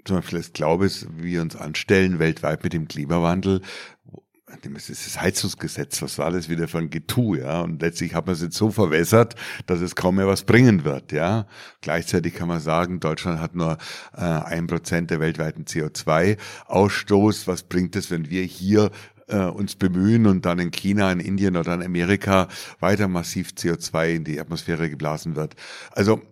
zum Beispiel das Glaube, wie wir uns anstellen weltweit mit dem Klimawandel, das ist das Heizungsgesetz, was war das wieder für ein Getue, ja, und letztlich hat man es jetzt so verwässert, dass es kaum mehr was bringen wird, ja. Gleichzeitig kann man sagen, Deutschland hat nur 1% der weltweiten CO2-Ausstoß, was bringt es, wenn wir hier uns bemühen und dann in China, in Indien oder in Amerika weiter massiv CO2 in die Atmosphäre geblasen wird. Also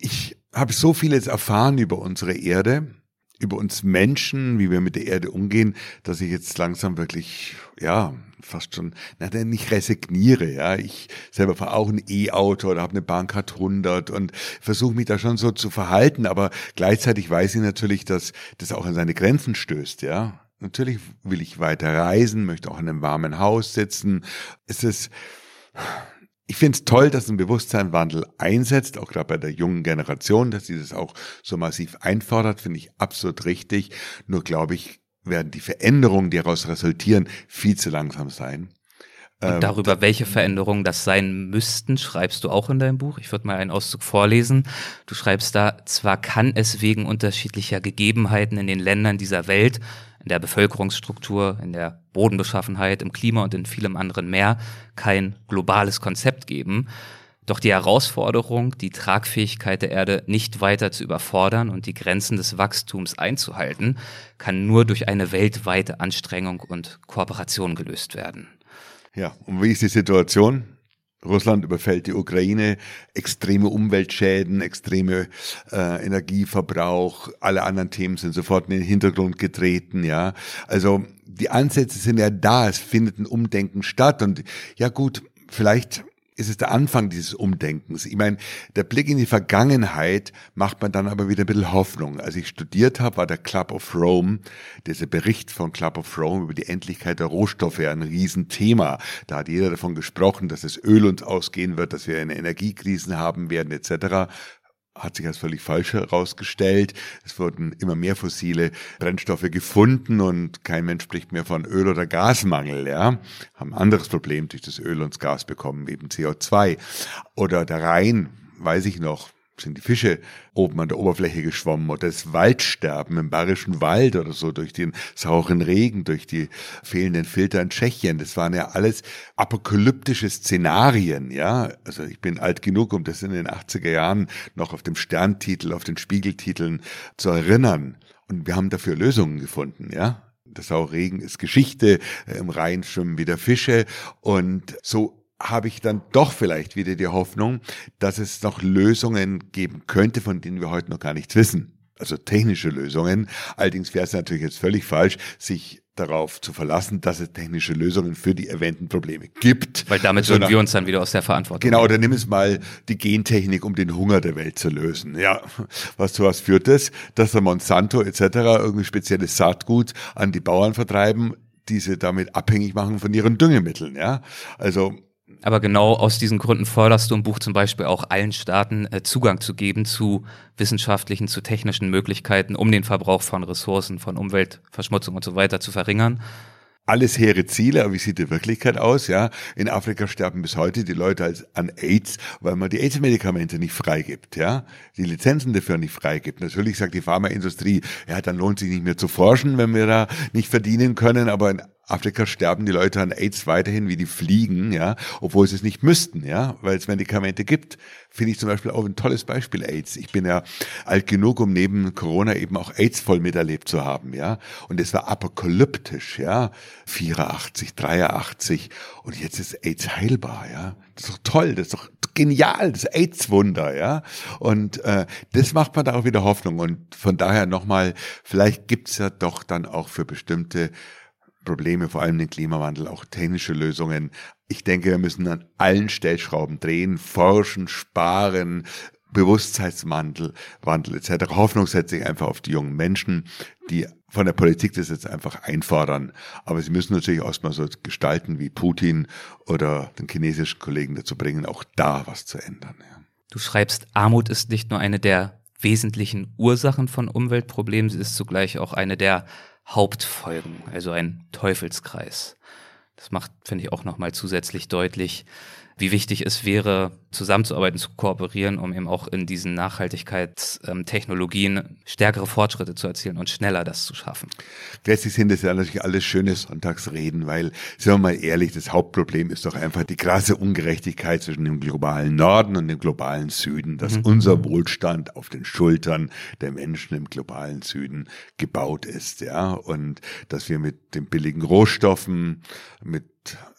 ich habe so vieles erfahren über unsere Erde, über uns Menschen, wie wir mit der Erde umgehen, dass ich jetzt langsam wirklich, ja, fast schon, nicht resigniere, ja. Ich selber fahre auch ein E-Auto oder habe eine Bahncard 100 und versuche mich da schon so zu verhalten, aber gleichzeitig weiß ich natürlich, dass das auch an seine Grenzen stößt, ja. Natürlich will ich weiter reisen, möchte auch in einem warmen Haus sitzen. Ich finde es toll, dass ein Bewusstseinswandel einsetzt, auch gerade bei der jungen Generation, dass sie das auch so massiv einfordert, finde ich absolut richtig. Nur glaube ich, werden die Veränderungen, die daraus resultieren, viel zu langsam sein. Und darüber, welche Veränderungen das sein müssten, schreibst du auch in deinem Buch. Ich würde mal einen Auszug vorlesen. Du schreibst da, zwar kann es wegen unterschiedlicher Gegebenheiten in den Ländern dieser Welt, in der Bevölkerungsstruktur, in der Bodenbeschaffenheit, im Klima und in vielem anderen mehr kein globales Konzept geben. Doch die Herausforderung, die Tragfähigkeit der Erde nicht weiter zu überfordern und die Grenzen des Wachstums einzuhalten, kann nur durch eine weltweite Anstrengung und Kooperation gelöst werden. Ja, und wie ist die Situation? Russland überfällt die Ukraine, extreme Umweltschäden, extreme Energieverbrauch, alle anderen Themen sind sofort in den Hintergrund getreten, ja. Also die Ansätze sind ja da, es findet ein Umdenken statt und ja gut, vielleicht ist es der Anfang dieses Umdenkens. Ich meine, der Blick in die Vergangenheit macht man dann aber wieder ein bisschen Hoffnung. Als ich studiert habe, war der Club of Rome, dieser Bericht von Club of Rome über die Endlichkeit der Rohstoffe ein Riesenthema. Da hat jeder davon gesprochen, dass das Öl uns ausgehen wird, dass wir eine Energiekrise haben werden etc. Hat sich als völlig falsch herausgestellt. Es wurden immer mehr fossile Brennstoffe gefunden und kein Mensch spricht mehr von Öl- oder Gasmangel, ja. Haben ein anderes Problem durch das Öl und das Gas bekommen, eben CO2. Oder der Rhein, weiß ich noch, sind die Fische oben an der Oberfläche geschwommen oder das Waldsterben im Bayerischen Wald oder so durch den sauren Regen, durch die fehlenden Filter in Tschechien. Das waren ja alles apokalyptische Szenarien, ja. Also ich bin alt genug, um das in den 80er Jahren noch auf dem Sterntitel, auf den Spiegeltiteln zu erinnern. Und wir haben dafür Lösungen gefunden, ja. Der saure Regen ist Geschichte, im Rhein schwimmen wieder Fische und so habe ich dann doch vielleicht wieder die Hoffnung, dass es noch Lösungen geben könnte, von denen wir heute noch gar nichts wissen. Also technische Lösungen. Allerdings wäre es natürlich jetzt völlig falsch, sich darauf zu verlassen, dass es technische Lösungen für die erwähnten Probleme gibt. Weil damit würden wir uns dann wieder aus der Verantwortung. Genau, dann nimm es mal die Gentechnik, um den Hunger der Welt zu lösen. Ja, was führt es, dass der Monsanto etc. irgendwie spezielles Saatgut an die Bauern vertreiben, diese damit abhängig machen von ihren Düngemitteln, ja? Also, aber genau aus diesen Gründen forderst du im Buch zum Beispiel auch allen Staaten Zugang zu geben zu wissenschaftlichen, zu technischen Möglichkeiten, um den Verbrauch von Ressourcen, von Umweltverschmutzung und so weiter zu verringern. Alles hehre Ziele, aber wie sieht die Wirklichkeit aus? Ja, in Afrika sterben bis heute die Leute an AIDS, weil man die AIDS-Medikamente nicht freigibt, ja, die Lizenzen dafür nicht freigibt. Natürlich sagt die Pharmaindustrie, ja, dann lohnt sich nicht mehr zu forschen, wenn wir da nicht verdienen können, aber in Afrika sterben die Leute an AIDS weiterhin wie die Fliegen, ja, obwohl sie es nicht müssten, ja, weil es Medikamente gibt. Finde ich zum Beispiel auch ein tolles Beispiel AIDS. Ich bin ja alt genug, um neben Corona eben auch AIDS voll miterlebt zu haben, ja. Und es war apokalyptisch, ja. 84, 83. Und jetzt ist AIDS heilbar, ja. Das ist doch toll, das ist doch genial, das AIDS-Wunder, ja. Und das macht man darauf wieder Hoffnung. Und von daher nochmal, vielleicht gibt's ja doch dann auch für bestimmte Probleme, vor allem den Klimawandel, auch technische Lösungen. Ich denke, wir müssen an allen Stellschrauben drehen, forschen, sparen, Bewusstseinswandel etc. Hoffnung setze ich einfach auf die jungen Menschen, die von der Politik das jetzt einfach einfordern. Aber sie müssen natürlich erstmal so gestalten wie Putin oder den chinesischen Kollegen dazu bringen, auch da was zu ändern. Ja. Du schreibst, Armut ist nicht nur eine der wesentlichen Ursachen von Umweltproblemen, sie ist zugleich auch eine der Hauptfolgen, also ein Teufelskreis. Das macht, finde ich, auch nochmal zusätzlich deutlich, wie wichtig es wäre, zusammenzuarbeiten, zu kooperieren, um eben auch in diesen Nachhaltigkeitstechnologien stärkere Fortschritte zu erzielen und schneller das zu schaffen. Letztlich sind das ja natürlich alles schöne Sonntagsreden, weil, sind wir mal ehrlich, das Hauptproblem ist doch einfach die krasse Ungerechtigkeit zwischen dem globalen Norden und dem globalen Süden, dass unser Wohlstand auf den Schultern der Menschen im globalen Süden gebaut ist, ja, und dass wir mit den billigen Rohstoffen, mit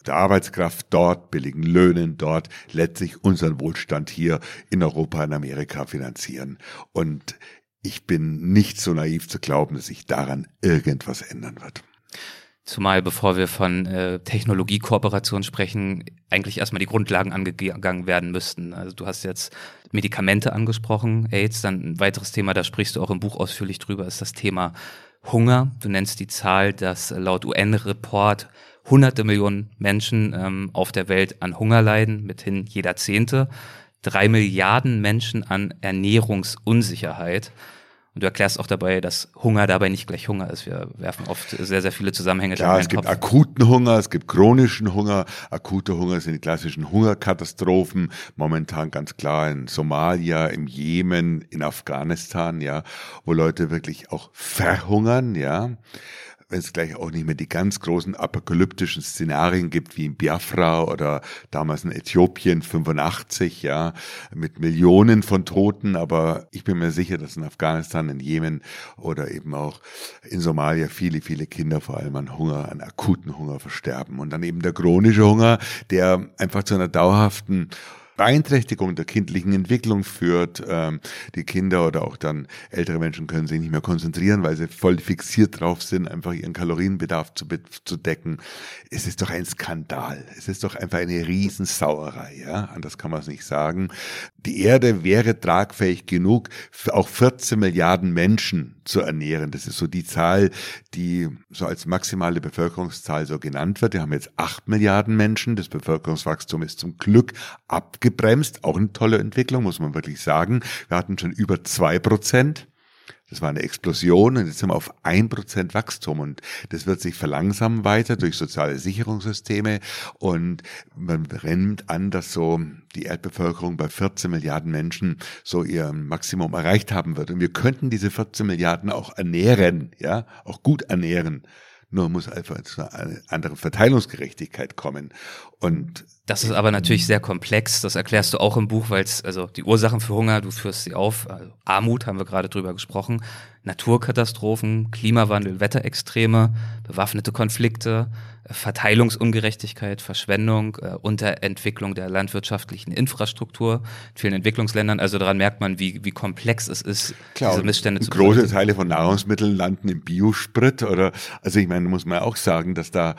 der Arbeitskraft dort, billigen Löhnen dort, letztlich unseren Wohlstand hier in Europa, in Amerika finanzieren. Und ich bin nicht so naiv zu glauben, dass sich daran irgendwas ändern wird. Zumal, bevor wir von Technologiekooperation sprechen, eigentlich erstmal die Grundlagen angegangen werden müssten. Also du hast jetzt Medikamente angesprochen, AIDS, dann ein weiteres Thema, da sprichst du auch im Buch ausführlich drüber, ist das Thema Hunger. Du nennst die Zahl, dass laut UN-Report Hunderte Millionen Menschen auf der Welt an Hunger leiden, mithin jeder 10. 3 Milliarden Menschen an Ernährungsunsicherheit. Und du erklärst auch dabei, dass Hunger dabei nicht gleich Hunger ist. Wir werfen oft sehr, sehr viele Zusammenhänge. Ja, es gibt akuten Hunger, es gibt chronischen Hunger. Akute Hunger sind die klassischen Hungerkatastrophen. Momentan ganz klar in Somalia, im Jemen, in Afghanistan, ja, wo Leute wirklich auch verhungern, ja. Wenn es gleich auch nicht mehr die ganz großen apokalyptischen Szenarien gibt, wie in Biafra oder damals in Äthiopien 85, ja, mit Millionen von Toten, aber ich bin mir sicher, dass in Afghanistan, in Jemen oder eben auch in Somalia viele, viele Kinder vor allem an Hunger, an akuten Hunger versterben. Und dann eben der chronische Hunger, der einfach zu einer dauerhaften Beeinträchtigung der kindlichen Entwicklung führt. Die Kinder oder auch dann ältere Menschen können sich nicht mehr konzentrieren, weil sie voll fixiert drauf sind, einfach ihren Kalorienbedarf zu decken. Es ist doch ein Skandal. Es ist doch einfach eine Riesensauerei. Ja? Anders kann man es nicht sagen. Die Erde wäre tragfähig genug, auch 14 Milliarden Menschen zu ernähren. Das ist so die Zahl, die so als maximale Bevölkerungszahl so genannt wird. Wir haben jetzt 8 Milliarden Menschen. Das Bevölkerungswachstum ist zum Glück abgebremst. Auch eine tolle Entwicklung, muss man wirklich sagen. Wir hatten schon über 2%. Das war eine Explosion und jetzt sind wir auf 1% Wachstum und das wird sich verlangsamen weiter durch soziale Sicherungssysteme und man rennt an, dass so die Erdbevölkerung bei 14 Milliarden Menschen so ihr Maximum erreicht haben wird und wir könnten diese 14 Milliarden auch ernähren, ja, auch gut ernähren. Nur muss einfach zu einer anderen Verteilungsgerechtigkeit kommen. Und das ist aber natürlich sehr komplex, das erklärst du auch im Buch, weil es, also die Ursachen für Hunger, du führst sie auf, also Armut haben wir gerade drüber gesprochen, Naturkatastrophen, Klimawandel, Wetterextreme, bewaffnete Konflikte, Verteilungsungerechtigkeit, Verschwendung, Unterentwicklung der landwirtschaftlichen Infrastruktur in vielen Entwicklungsländern. Also daran merkt man, wie komplex es ist, klar, diese Missstände zu beobachten. Große Teile von Nahrungsmitteln landen im Biosprit oder, also ich meine, muss man auch sagen, dass da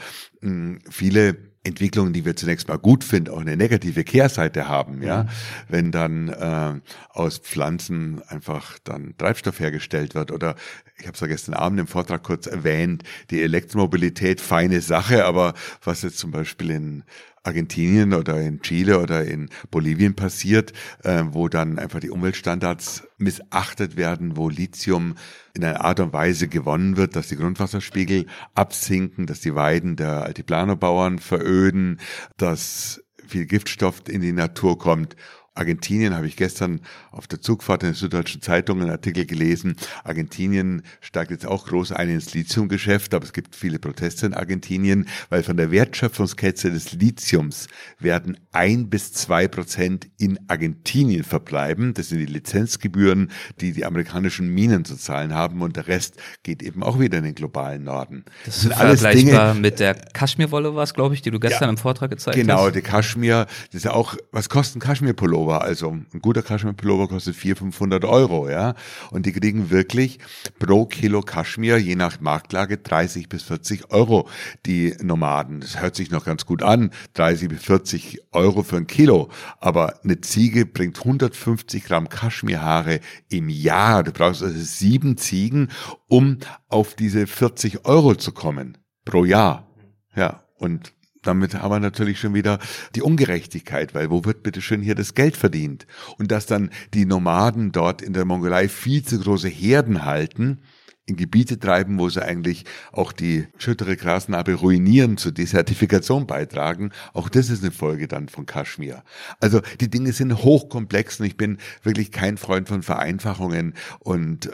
viele Entwicklungen, die wir zunächst mal gut finden, auch eine negative Kehrseite haben, ja, wenn dann aus Pflanzen einfach dann Treibstoff hergestellt wird oder ich habe es ja gestern Abend im Vortrag kurz erwähnt, die Elektromobilität, feine Sache, aber was jetzt zum Beispiel in Argentinien oder in Chile oder in Bolivien passiert, wo dann einfach die Umweltstandards missachtet werden, wo Lithium in einer Art und Weise gewonnen wird, dass die Grundwasserspiegel absinken, dass die Weiden der Altiplano-Bauern veröden, dass viel Giftstoff in die Natur kommt. Argentinien habe ich gestern auf der Zugfahrt in der Süddeutschen Zeitung einen Artikel gelesen. Argentinien steigt jetzt auch groß ein ins Lithiumgeschäft, aber es gibt viele Proteste in Argentinien, weil von der Wertschöpfungskette des Lithiums werden 1 bis 2% in Argentinien verbleiben. Das sind die Lizenzgebühren, die die amerikanischen Minen zu zahlen haben, und der Rest geht eben auch wieder in den globalen Norden. Das ist vergleichbar mit der Kaschmirwolle, war es, glaube ich, die du gestern im Vortrag gezeigt hast. Genau, die Kaschmir, das ist ja auch, was kostet ein Kaschmirpullover? Also ein guter Kaschmir-Pullover kostet 400-500 Euro, ja. Und die kriegen wirklich pro Kilo Kaschmir, je nach Marktlage, 30 bis 40 Euro, die Nomaden. Das hört sich noch ganz gut an, 30 bis 40 Euro für ein Kilo. Aber eine Ziege bringt 150 Gramm Kaschmirhaare im Jahr. Du brauchst also 7 Ziegen, um auf diese 40 Euro zu kommen pro Jahr. Ja, und damit haben wir natürlich schon wieder die Ungerechtigkeit, weil wo wird bitte schön hier das Geld verdient? Und dass dann die Nomaden dort in der Mongolei viel zu große Herden halten, in Gebiete treiben, wo sie eigentlich auch die schüttere Grasnarbe ruinieren, zur Desertifikation beitragen, auch das ist eine Folge dann von Kaschmir. Also die Dinge sind hochkomplex und ich bin wirklich kein Freund von Vereinfachungen und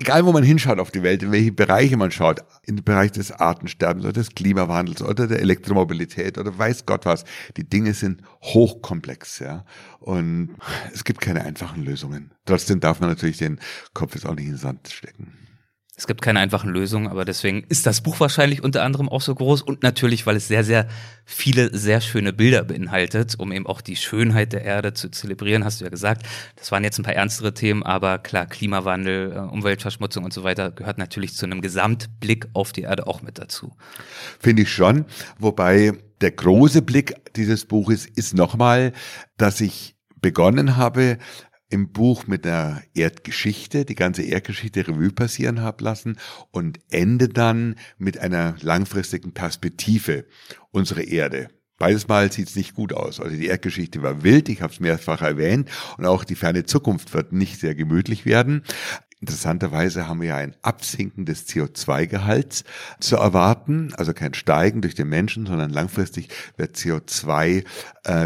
egal, wo man hinschaut auf die Welt, in welche Bereiche man schaut, im Bereich des Artensterbens oder des Klimawandels oder der Elektromobilität oder weiß Gott was, die Dinge sind hochkomplex, ja. Und es gibt keine einfachen Lösungen. Trotzdem darf man natürlich den Kopf jetzt auch nicht in den Sand stecken. Es gibt keine einfachen Lösungen, aber deswegen ist das Buch wahrscheinlich unter anderem auch so groß und natürlich, weil es sehr, sehr viele sehr schöne Bilder beinhaltet, um eben auch die Schönheit der Erde zu zelebrieren, hast du ja gesagt. Das waren jetzt ein paar ernstere Themen, aber klar, Klimawandel, Umweltverschmutzung und so weiter gehört natürlich zu einem Gesamtblick auf die Erde auch mit dazu. Finde ich schon, wobei der große Blick dieses Buches ist nochmal, dass ich begonnen habe, im Buch mit der Erdgeschichte, die ganze Erdgeschichte Revue passieren habe lassen und ende dann mit einer langfristigen Perspektive unsere Erde. Beides Mal sieht es nicht gut aus. Also die Erdgeschichte war wild, ich habe es mehrfach erwähnt, und auch die ferne Zukunft wird nicht sehr gemütlich werden. Interessanterweise haben wir ja ein Absinken des CO2-Gehalts zu erwarten, also kein Steigen durch den Menschen, sondern langfristig wird CO2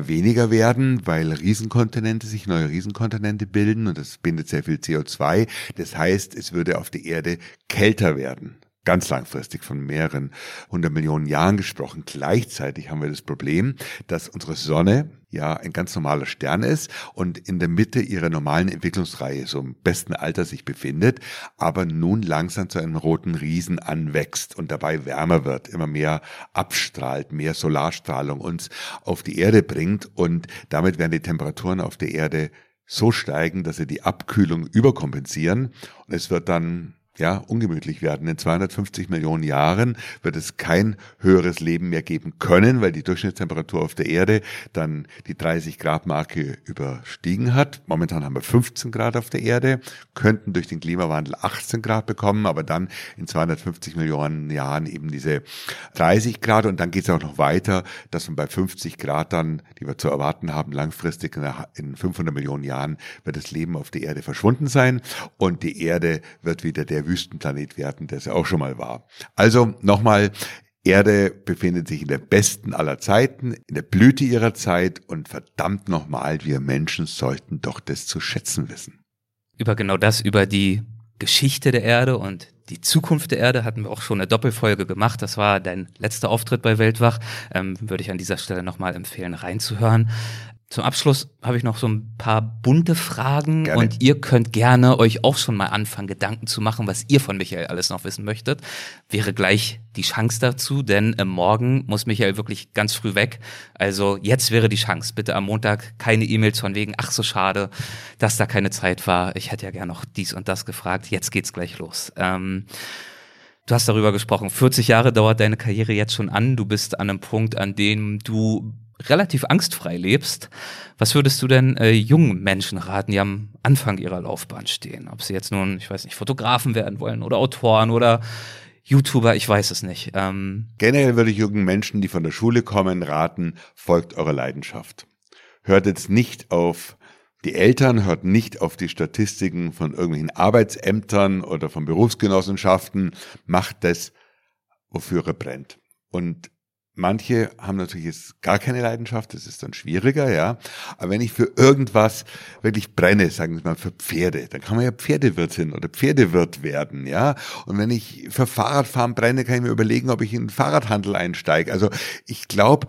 weniger werden, weil neue Riesenkontinente bilden, und das bindet sehr viel CO2. Das heißt, es würde auf der Erde kälter werden. Ganz langfristig, von mehreren 100 Millionen Jahren gesprochen. Gleichzeitig haben wir das Problem, dass unsere Sonne ja ein ganz normaler Stern ist und in der Mitte ihrer normalen Entwicklungsreihe, so im besten Alter, sich befindet, aber nun langsam zu einem roten Riesen anwächst und dabei wärmer wird, immer mehr abstrahlt, mehr Solarstrahlung uns auf die Erde bringt, und damit werden die Temperaturen auf der Erde so steigen, dass sie die Abkühlung überkompensieren, und es wird dann ungemütlich werden. In 250 Millionen Jahren wird es kein höheres Leben mehr geben können, weil die Durchschnittstemperatur auf der Erde dann die 30-Grad-Marke überstiegen hat. Momentan haben wir 15 Grad auf der Erde, könnten durch den Klimawandel 18 Grad bekommen, aber dann in 250 Millionen Jahren eben diese 30 Grad. Und dann geht es auch noch weiter, dass man bei 50 Grad dann, die wir zu erwarten haben, langfristig in 500 Millionen Jahren wird das Leben auf der Erde verschwunden sein und die Erde wird wieder der Wüstenplanet werden, der es ja auch schon mal war. Also nochmal, Erde befindet sich in der besten aller Zeiten, in der Blüte ihrer Zeit, und verdammt nochmal, wir Menschen sollten doch das zu schätzen wissen. Über genau das, über die Geschichte der Erde und die Zukunft der Erde hatten wir auch schon eine Doppelfolge gemacht. Das war dein letzter Auftritt bei Weltwach. Würde ich an dieser Stelle nochmal empfehlen, reinzuhören. Zum Abschluss habe ich noch so ein paar bunte Fragen. Gerne. Und ihr könnt gerne euch auch schon mal anfangen, Gedanken zu machen, was ihr von Michael alles noch wissen möchtet. Wäre gleich die Chance dazu, denn morgen muss Michael wirklich ganz früh weg. Also jetzt wäre die Chance. Bitte am Montag keine E-Mails von wegen, ach so schade, dass da keine Zeit war. Ich hätte ja gerne noch dies und das gefragt. Jetzt geht's gleich los. Du hast darüber gesprochen, 40 Jahre dauert deine Karriere jetzt schon an. Du bist an einem Punkt, an dem du relativ angstfrei lebst. Was würdest du denn jungen Menschen raten, die am Anfang ihrer Laufbahn stehen? Ob sie jetzt nun, ich weiß nicht, Fotografen werden wollen oder Autoren oder YouTuber, ich weiß es nicht. Generell würde ich jungen Menschen, die von der Schule kommen, raten, folgt eurer Leidenschaft. Hört jetzt nicht auf die Eltern, hört nicht auf die Statistiken von irgendwelchen Arbeitsämtern oder von Berufsgenossenschaften. Macht das, wofür ihr brennt. Und Manche haben natürlich jetzt gar keine Leidenschaft, das ist dann schwieriger, ja. Aber wenn ich für irgendwas wirklich brenne, sagen wir mal für Pferde, dann kann man ja Pferdewirtin oder Pferdewirt werden, ja. Und wenn ich für Fahrradfahren brenne, kann ich mir überlegen, ob ich in den Fahrradhandel einsteige. Also ich glaube,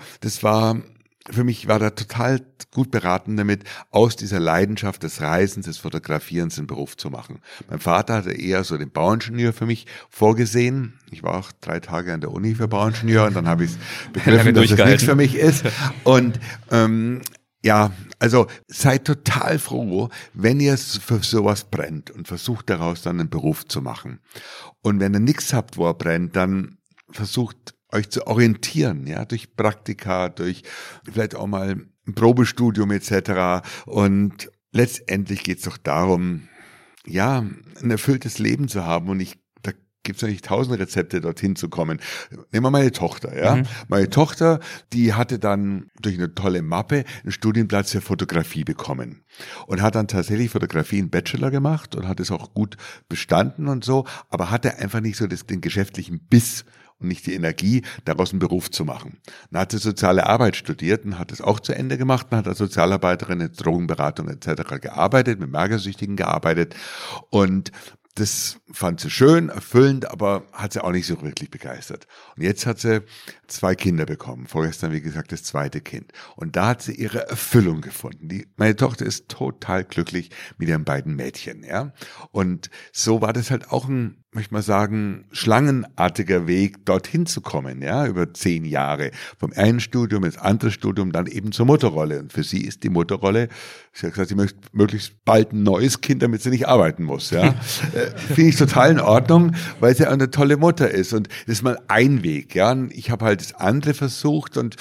für mich war da total gut beraten damit, aus dieser Leidenschaft des Reisens, des Fotografierens einen Beruf zu machen. Mein Vater hatte eher so den Bauingenieur für mich vorgesehen. Ich war auch 3 Tage an der Uni für Bauingenieur und dann habe ich es begriffen, dass das nichts für mich ist. Und ja, also seid total froh, wenn ihr für sowas brennt und versucht daraus dann einen Beruf zu machen. Und wenn ihr nichts habt, wo ihr brennt, dann versucht euch zu orientieren, ja, durch Praktika, durch vielleicht auch mal ein Probestudium etc. Und letztendlich geht's doch darum, ja, ein erfülltes Leben zu haben. Und da gibt's natürlich 1000 Rezepte, dorthin zu kommen. Nehmen wir meine Tochter, ja. Mhm. Meine Tochter, die hatte dann durch eine tolle Mappe einen Studienplatz für Fotografie bekommen und hat dann tatsächlich Fotografie einen Bachelor gemacht und hat es auch gut bestanden und so, aber hatte einfach nicht so den geschäftlichen Biss und nicht die Energie, daraus einen Beruf zu machen. Dann hat sie soziale Arbeit studiert und hat es auch zu Ende gemacht und hat als Sozialarbeiterin in Drogenberatung etc. gearbeitet, mit Magersüchtigen gearbeitet. Und das fand sie schön, erfüllend, aber hat sie auch nicht so wirklich begeistert. Und jetzt hat sie 2 Kinder bekommen. Vorgestern, wie gesagt, das 2. Kind. Und da hat sie ihre Erfüllung gefunden. Meine Tochter ist total glücklich mit ihren 2 Mädchen, ja. Und so war das halt auch ein, möchte mal sagen, schlangenartiger Weg, dorthin zu kommen, ja, über 10 Jahre. Vom einen Studium ins andere Studium, dann eben zur Mutterrolle. Und für sie ist die Mutterrolle, sie hat gesagt, sie möchte möglichst bald ein neues Kind, damit sie nicht arbeiten muss, ja. Finde ich total in Ordnung, weil sie eine tolle Mutter ist. Und das ist mal ein Weg, ja. Und ich habe halt das andere versucht und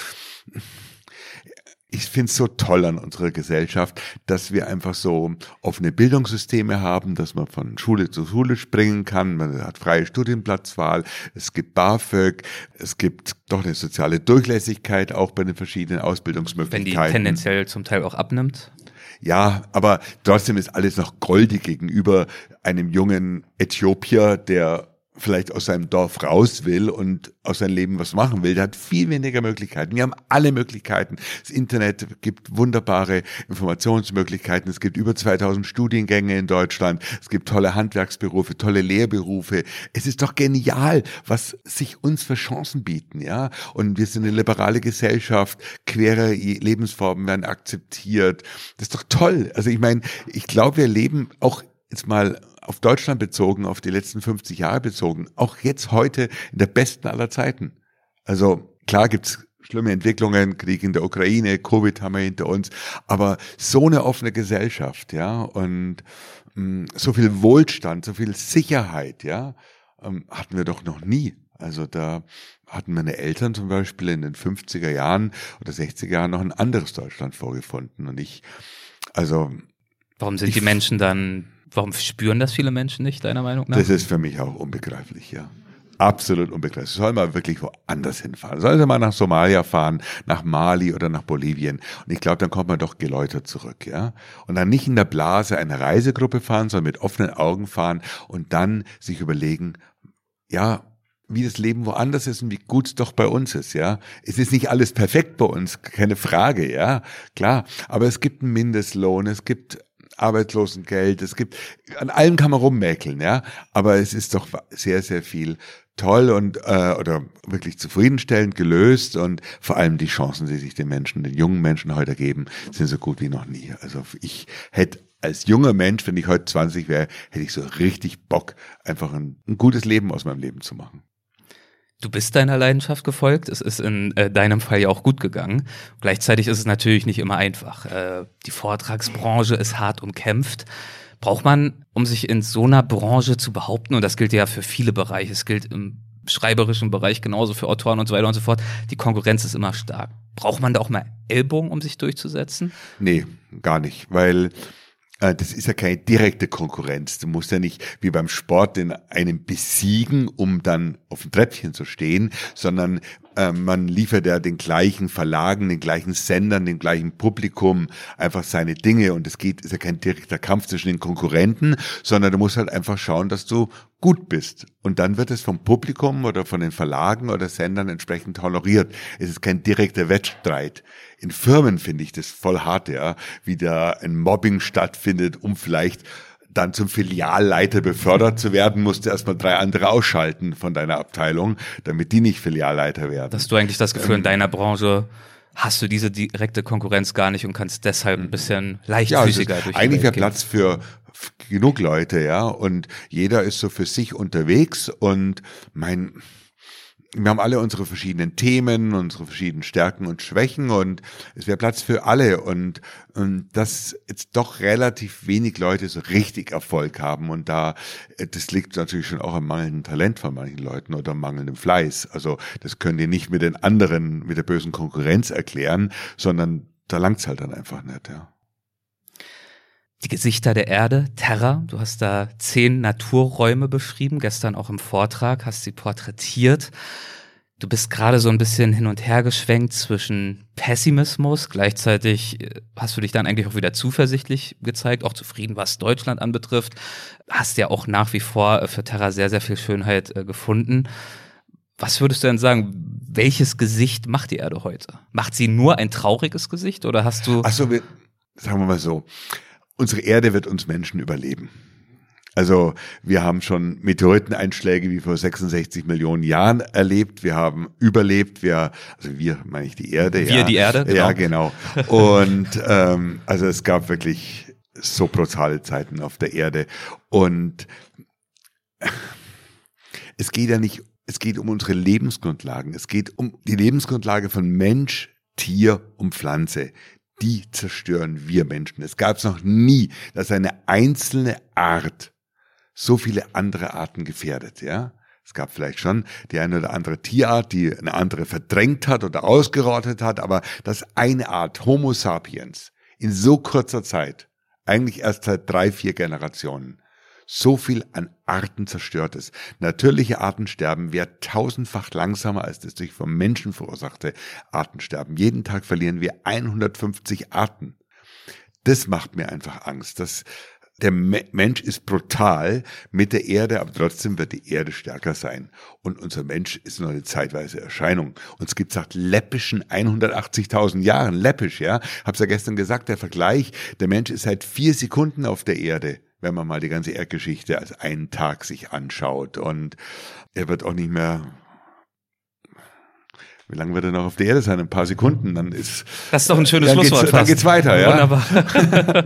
ich finde es so toll an unserer Gesellschaft, dass wir einfach so offene Bildungssysteme haben, dass man von Schule zu Schule springen kann, man hat freie Studienplatzwahl, es gibt BAföG, es gibt doch eine soziale Durchlässigkeit auch bei den verschiedenen Ausbildungsmöglichkeiten. Wenn die tendenziell zum Teil auch abnimmt? Ja, aber trotzdem ist alles noch goldig gegenüber einem jungen Äthiopier, der vielleicht aus seinem Dorf raus will und aus seinem Leben was machen will, der hat viel weniger Möglichkeiten. Wir haben alle Möglichkeiten. Das Internet gibt wunderbare Informationsmöglichkeiten. Es gibt über 2000 Studiengänge in Deutschland. Es gibt tolle Handwerksberufe, tolle Lehrberufe. Es ist doch genial, was sich uns für Chancen bieten, ja. Und wir sind eine liberale Gesellschaft. Quere Lebensformen werden akzeptiert. Das ist doch toll. Also ich meine, ich glaube, wir leben auch jetzt mal auf Deutschland bezogen, auf die letzten 50 Jahre bezogen, auch jetzt heute in der besten aller Zeiten. Also klar gibt's schlimme Entwicklungen, Krieg in der Ukraine, Covid haben wir hinter uns, aber so eine offene Gesellschaft, ja, und so viel Wohlstand, so viel Sicherheit, ja, hatten wir doch noch nie. Also da hatten meine Eltern zum Beispiel in den 50er Jahren oder 60er Jahren noch ein anderes Deutschland vorgefunden und Warum spüren das viele Menschen nicht, deiner Meinung nach? Das ist für mich auch unbegreiflich, ja. Absolut unbegreiflich. Soll man wirklich woanders hinfahren? Soll man mal nach Somalia fahren, nach Mali oder nach Bolivien? Und ich glaube, dann kommt man doch geläutert zurück, ja. Und dann nicht in der Blase einer Reisegruppe fahren, sondern mit offenen Augen fahren und dann sich überlegen, ja, wie das Leben woanders ist und wie gut es doch bei uns ist, ja. Es ist nicht alles perfekt bei uns, keine Frage, ja. Klar. Aber es gibt einen Mindestlohn, es gibt Arbeitslosengeld, an allem kann man rummäkeln, ja, aber es ist doch sehr, sehr viel toll und oder wirklich zufriedenstellend gelöst und vor allem die Chancen, die sich den jungen Menschen heute geben, sind so gut wie noch nie. Also ich hätte als junger Mensch, wenn ich heute 20 wäre, hätte ich so richtig Bock, einfach ein gutes Leben aus meinem Leben zu machen. Du bist deiner Leidenschaft gefolgt, es ist in deinem Fall ja auch gut gegangen. Gleichzeitig ist es natürlich nicht immer einfach. Die Vortragsbranche ist hart umkämpft. Braucht man, um sich in so einer Branche zu behaupten, und das gilt ja für viele Bereiche, es gilt im schreiberischen Bereich genauso für Autoren und so weiter und so fort, die Konkurrenz ist immer stark. Braucht man da auch mal Ellbogen, um sich durchzusetzen? Nee, gar nicht, weil das ist ja keine direkte Konkurrenz. Du musst ja nicht wie beim Sport den einen besiegen, um dann auf dem Treppchen zu stehen, sondern Man liefert ja den gleichen Verlagen, den gleichen Sendern, dem gleichen Publikum einfach seine Dinge, und es geht, ist ja kein direkter Kampf zwischen den Konkurrenten, sondern du musst halt einfach schauen, dass du gut bist. Und dann wird es vom Publikum oder von den Verlagen oder Sendern entsprechend toleriert. Es ist kein direkter Wettstreit. In Firmen finde ich das voll hart, ja, wie da ein Mobbing stattfindet, um vielleicht dann zum Filialleiter befördert zu werden, musst du erstmal 3 andere ausschalten von deiner Abteilung, damit die nicht Filialleiter werden. Hast du eigentlich das Gefühl, in deiner Branche hast du diese direkte Konkurrenz gar nicht und kannst deshalb ein bisschen leichtfüßiger durch die Welt gehen? Eigentlich wäre Platz für genug Leute, ja, und jeder ist so für sich unterwegs, und wir haben alle unsere verschiedenen Themen, unsere verschiedenen Stärken und Schwächen, und es wäre Platz für alle, und dass jetzt doch relativ wenig Leute so richtig Erfolg haben, und da, das liegt natürlich schon auch am mangelnden Talent von manchen Leuten oder am mangelnden Fleiß. Also das können die nicht mit den anderen, mit der bösen Konkurrenz erklären, sondern da langt's halt dann einfach nicht, ja. Die Gesichter der Erde, Terra, du hast da 10 Naturräume beschrieben, gestern auch im Vortrag, hast sie porträtiert. Du bist gerade so ein bisschen hin und her geschwenkt zwischen Pessimismus, gleichzeitig hast du dich dann eigentlich auch wieder zuversichtlich gezeigt, auch zufrieden, was Deutschland anbetrifft, hast ja auch nach wie vor für Terra sehr, sehr viel Schönheit gefunden. Was würdest du denn sagen, welches Gesicht macht die Erde heute? Macht sie nur ein trauriges Gesicht, oder hast du... Ach so, sagen wir mal so... Unsere Erde wird uns Menschen überleben. Also wir haben schon Meteoriteneinschläge wie vor 66 Millionen Jahren erlebt. Wir haben überlebt. Wir meine ich die Erde. Wir, ja. Die Erde, genau. Ja, genau. Und also es gab wirklich so brutale Zeiten auf der Erde. Und es geht ja nicht, es geht um unsere Lebensgrundlagen. Es geht um die Lebensgrundlage von Mensch, Tier und Pflanze. Die zerstören wir Menschen. Es gab es noch nie, dass eine einzelne Art so viele andere Arten gefährdet, ja. Es gab vielleicht schon die eine oder andere Tierart, die eine andere verdrängt hat oder ausgerottet hat, aber dass eine Art Homo sapiens in so kurzer Zeit, eigentlich erst seit 3-4 Generationen, so viel an Arten zerstört ist. Natürliche Artensterben wäre 1000-fach langsamer als das durch vom Menschen verursachte Artensterben. Jeden Tag verlieren wir 150 Arten. Das macht mir einfach Angst. Dass der Mensch ist brutal mit der Erde, aber trotzdem wird die Erde stärker sein. Und unser Mensch ist nur eine zeitweise Erscheinung. Uns gibt es seit läppischen 180.000 Jahren. Läppisch, ja. Hab's ja gestern gesagt, der Vergleich, der Mensch ist seit 4 Sekunden auf der Erde, wenn man mal die ganze Erdgeschichte als einen Tag sich anschaut. Und er wird auch nicht mehr, wie lange wird er noch auf der Erde sein? Ein paar Sekunden, dann ist... Das ist doch ein schönes Schlusswort. Dann geht's weiter, ja. Wunderbar.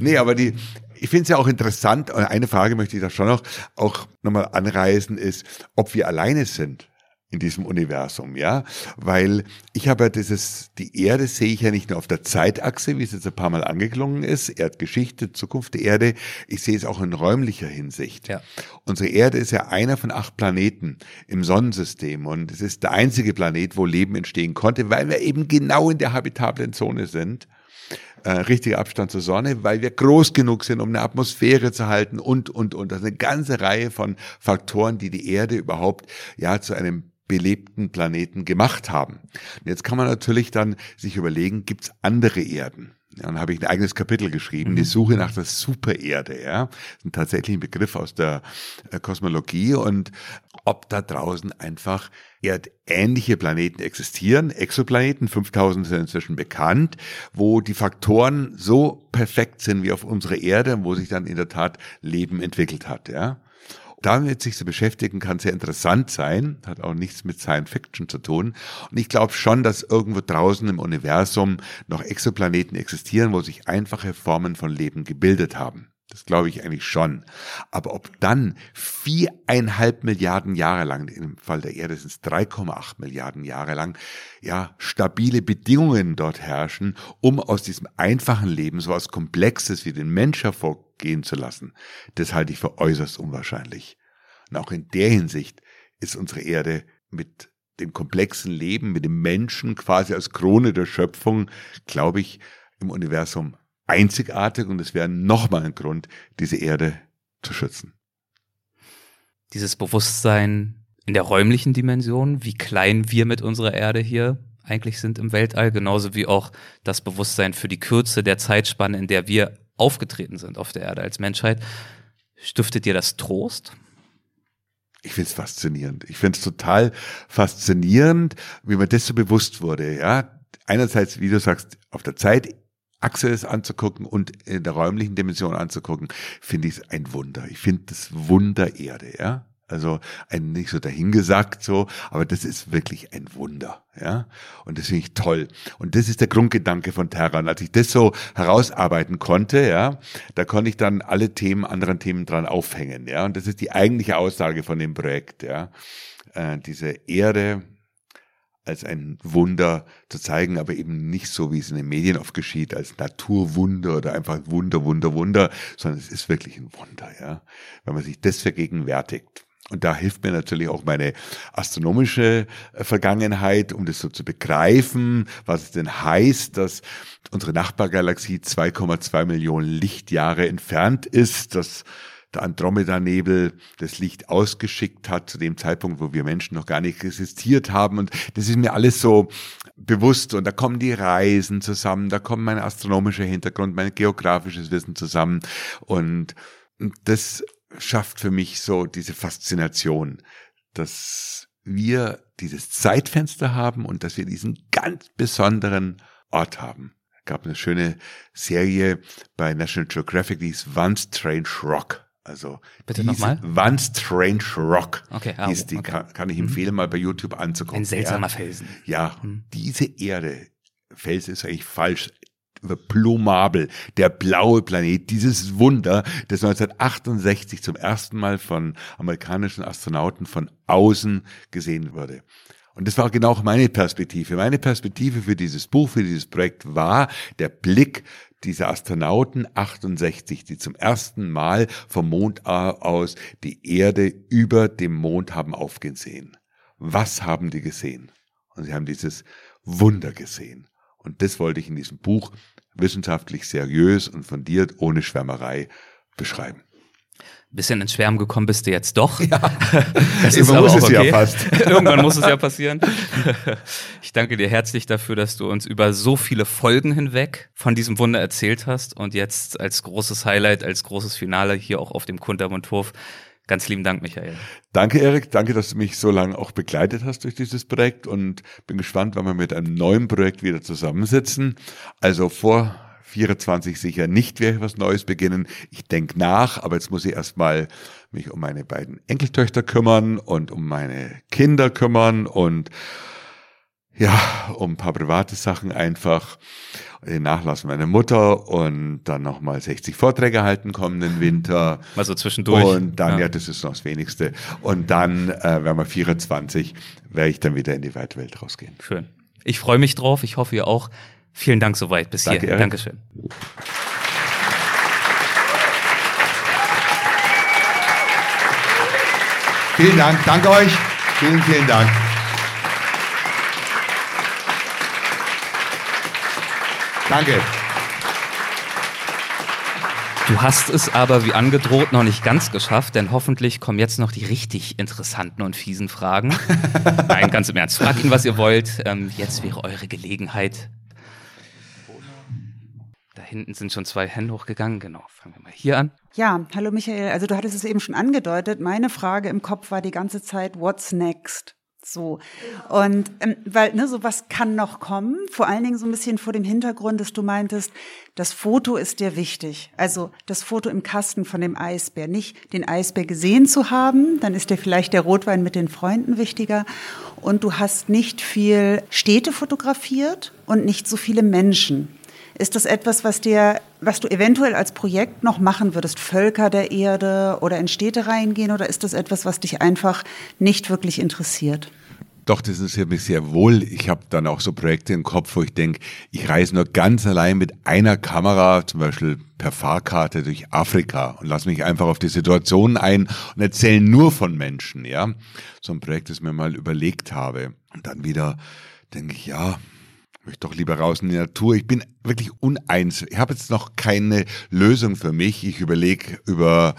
Nee, aber ich finde es ja auch interessant, und eine Frage möchte ich da schon auch nochmal anreißen, ist, ob wir alleine sind in diesem Universum, ja, weil ich habe ja die Erde sehe ich ja nicht nur auf der Zeitachse, wie es jetzt ein paar Mal angeklungen ist, Erdgeschichte, Zukunft der Erde, ich sehe es auch in räumlicher Hinsicht. Ja. Unsere Erde ist ja einer von 8 Planeten im Sonnensystem, und es ist der einzige Planet, wo Leben entstehen konnte, weil wir eben genau in der habitablen Zone sind. Richtiger Abstand zur Sonne, weil wir groß genug sind, um eine Atmosphäre zu halten und. Das ist eine ganze Reihe von Faktoren, die die Erde überhaupt ja zu einem belebten Planeten gemacht haben. Und jetzt kann man natürlich dann sich überlegen, gibt es andere Erden? Ja, dann habe ich ein eigenes Kapitel geschrieben, die Suche nach der Supererde. Ja, das ist tatsächlich ein Begriff aus der Kosmologie, und ob da draußen einfach erdähnliche Planeten existieren, Exoplaneten, 5000 sind inzwischen bekannt, wo die Faktoren so perfekt sind wie auf unserer Erde, wo sich dann in der Tat Leben entwickelt hat, ja. Damit sich zu beschäftigen, kann sehr interessant sein, hat auch nichts mit Science Fiction zu tun. Und ich glaube schon, dass irgendwo draußen im Universum noch Exoplaneten existieren, wo sich einfache Formen von Leben gebildet haben. Das glaube ich eigentlich schon. Aber ob dann 4,5 Milliarden Jahre lang, im Fall der Erde sind es 3,8 Milliarden Jahre lang, ja, stabile Bedingungen dort herrschen, um aus diesem einfachen Leben so etwas Komplexes wie den Mensch hervorgehen zu lassen, das halte ich für äußerst unwahrscheinlich. Und auch in der Hinsicht ist unsere Erde mit dem komplexen Leben, mit dem Menschen quasi als Krone der Schöpfung, glaube ich, im Universum einzigartig, und es wäre nochmal ein Grund, diese Erde zu schützen. Dieses Bewusstsein, in der räumlichen Dimension, wie klein wir mit unserer Erde hier eigentlich sind im Weltall, genauso wie auch das Bewusstsein für die Kürze der Zeitspanne, in der wir aufgetreten sind auf der Erde als Menschheit. Stiftet dir das Trost? Ich find's faszinierend. Ich find's total faszinierend, wie mir das so bewusst wurde. Ja, einerseits, wie du sagst, auf der Zeitachse es anzugucken und in der räumlichen Dimension anzugucken, finde ich es ein Wunder. Ich finde das Wunder Erde, ja. Also ein nicht so dahingesagt so, aber das ist wirklich ein Wunder, ja. Und das finde ich toll. Und das ist der Grundgedanke von Terra. Und als ich das so herausarbeiten konnte, ja, da konnte ich dann alle Themen, anderen Themen dran aufhängen, ja. Und das ist die eigentliche Aussage von dem Projekt, ja. Diese Erde als ein Wunder zu zeigen, aber eben nicht so, wie es in den Medien oft geschieht, als Naturwunder oder einfach Wunder, Wunder, Wunder, sondern es ist wirklich ein Wunder, ja. Wenn man sich das vergegenwärtigt. Und da hilft mir natürlich auch meine astronomische Vergangenheit, um das so zu begreifen, was es denn heißt, dass unsere Nachbargalaxie 2,2 Millionen Lichtjahre entfernt ist, dass der Andromeda-Nebel das Licht ausgeschickt hat zu dem Zeitpunkt, wo wir Menschen noch gar nicht existiert haben. Und das ist mir alles so bewusst. Und da kommen die Reisen zusammen, da kommen mein astronomischer Hintergrund, mein geografisches Wissen zusammen. Und das schafft für mich so diese Faszination, dass wir dieses Zeitfenster haben und dass wir diesen ganz besonderen Ort haben. Es gab eine schöne Serie bei National Geographic, die hieß One Strange Rock. Also bitte nochmal? One Strange Rock. Okay, ah, hieß die. Okay. Kann ich empfehlen, mal bei YouTube anzugucken. Ein seltsamer Felsen. Ja, diese Erde, Felsen ist eigentlich falsch, Plumabel, der blaue Planet, dieses Wunder, das 1968 zum ersten Mal von amerikanischen Astronauten von außen gesehen wurde. Und das war genau meine Perspektive. Meine Perspektive für dieses Buch, für dieses Projekt war der Blick dieser Astronauten 68, die zum ersten Mal vom Mond aus die Erde über dem Mond haben aufgehen sehen. Was haben die gesehen? Und sie haben dieses Wunder gesehen. Und das wollte ich in diesem Buch wissenschaftlich seriös und fundiert, ohne Schwärmerei beschreiben. Ein bisschen ins Schwärmen gekommen bist du jetzt doch. Ja. Das ist aber auch okay. Irgendwann muss es ja passieren. Ich danke dir herzlich dafür, dass du uns über so viele Folgen hinweg von diesem Wunder erzählt hast und jetzt als großes Highlight, als großes Finale hier auch auf dem Kunterbunthof. Ganz lieben Dank, Michael. Danke, Erik. Danke, dass du mich so lange auch begleitet hast durch dieses Projekt und bin gespannt, wann wir mit einem neuen Projekt wieder zusammensitzen. Also vor 24 sicher nicht werde ich was Neues beginnen. Ich denke nach, aber jetzt muss ich erstmal mich um meine beiden Enkeltöchter kümmern und um meine Kinder kümmern und ja, um ein paar private Sachen einfach, den Nachlass meiner Mutter und dann nochmal 60 Vorträge halten kommenden Winter. Mal so zwischendurch. Und dann, ja, das ist noch das Wenigste. Und dann, wenn wir 24, werde ich dann wieder in die weite Welt rausgehen. Schön. Ich freue mich drauf. Ich hoffe, ihr auch. Vielen Dank soweit. Bis hier. Erik. Dankeschön. Vielen Dank. Danke euch. Vielen, vielen Dank. Danke. Du hast es aber, wie angedroht, noch nicht ganz geschafft, denn hoffentlich kommen jetzt noch die richtig interessanten und fiesen Fragen. Nein, ganz im Ernst. Fragt ihn, was ihr wollt. Jetzt wäre eure Gelegenheit. Da hinten sind schon zwei Hände hochgegangen. Genau, fangen wir mal hier an. Ja, hallo Michael. Also du hattest es eben schon angedeutet. Meine Frage im Kopf war die ganze Zeit, what's next? So. Und weil, ne, so was kann noch kommen, vor allen Dingen so ein bisschen vor dem Hintergrund, dass du meintest, das Foto ist dir wichtig. Also das Foto im Kasten von dem Eisbär, nicht den Eisbär gesehen zu haben, dann ist dir vielleicht der Rotwein mit den Freunden wichtiger. Und du hast nicht viel Städte fotografiert und nicht so viele Menschen. Ist das etwas, was du eventuell als Projekt noch machen würdest, Völker der Erde oder in Städte reingehen, oder ist das etwas, was dich einfach nicht wirklich interessiert? Doch, das interessiert mich sehr wohl. Ich habe dann auch so Projekte im Kopf, wo ich denke, ich reise nur ganz allein mit einer Kamera, zum Beispiel per Fahrkarte durch Afrika, und lass mich einfach auf die Situation ein und erzähle nur von Menschen, ja. So ein Projekt, das ich mir mal überlegt habe. Und dann wieder denke ich, ja, möchte doch lieber raus in die Natur. Ich bin wirklich uneins. Ich habe jetzt noch keine Lösung für mich. Ich überlege über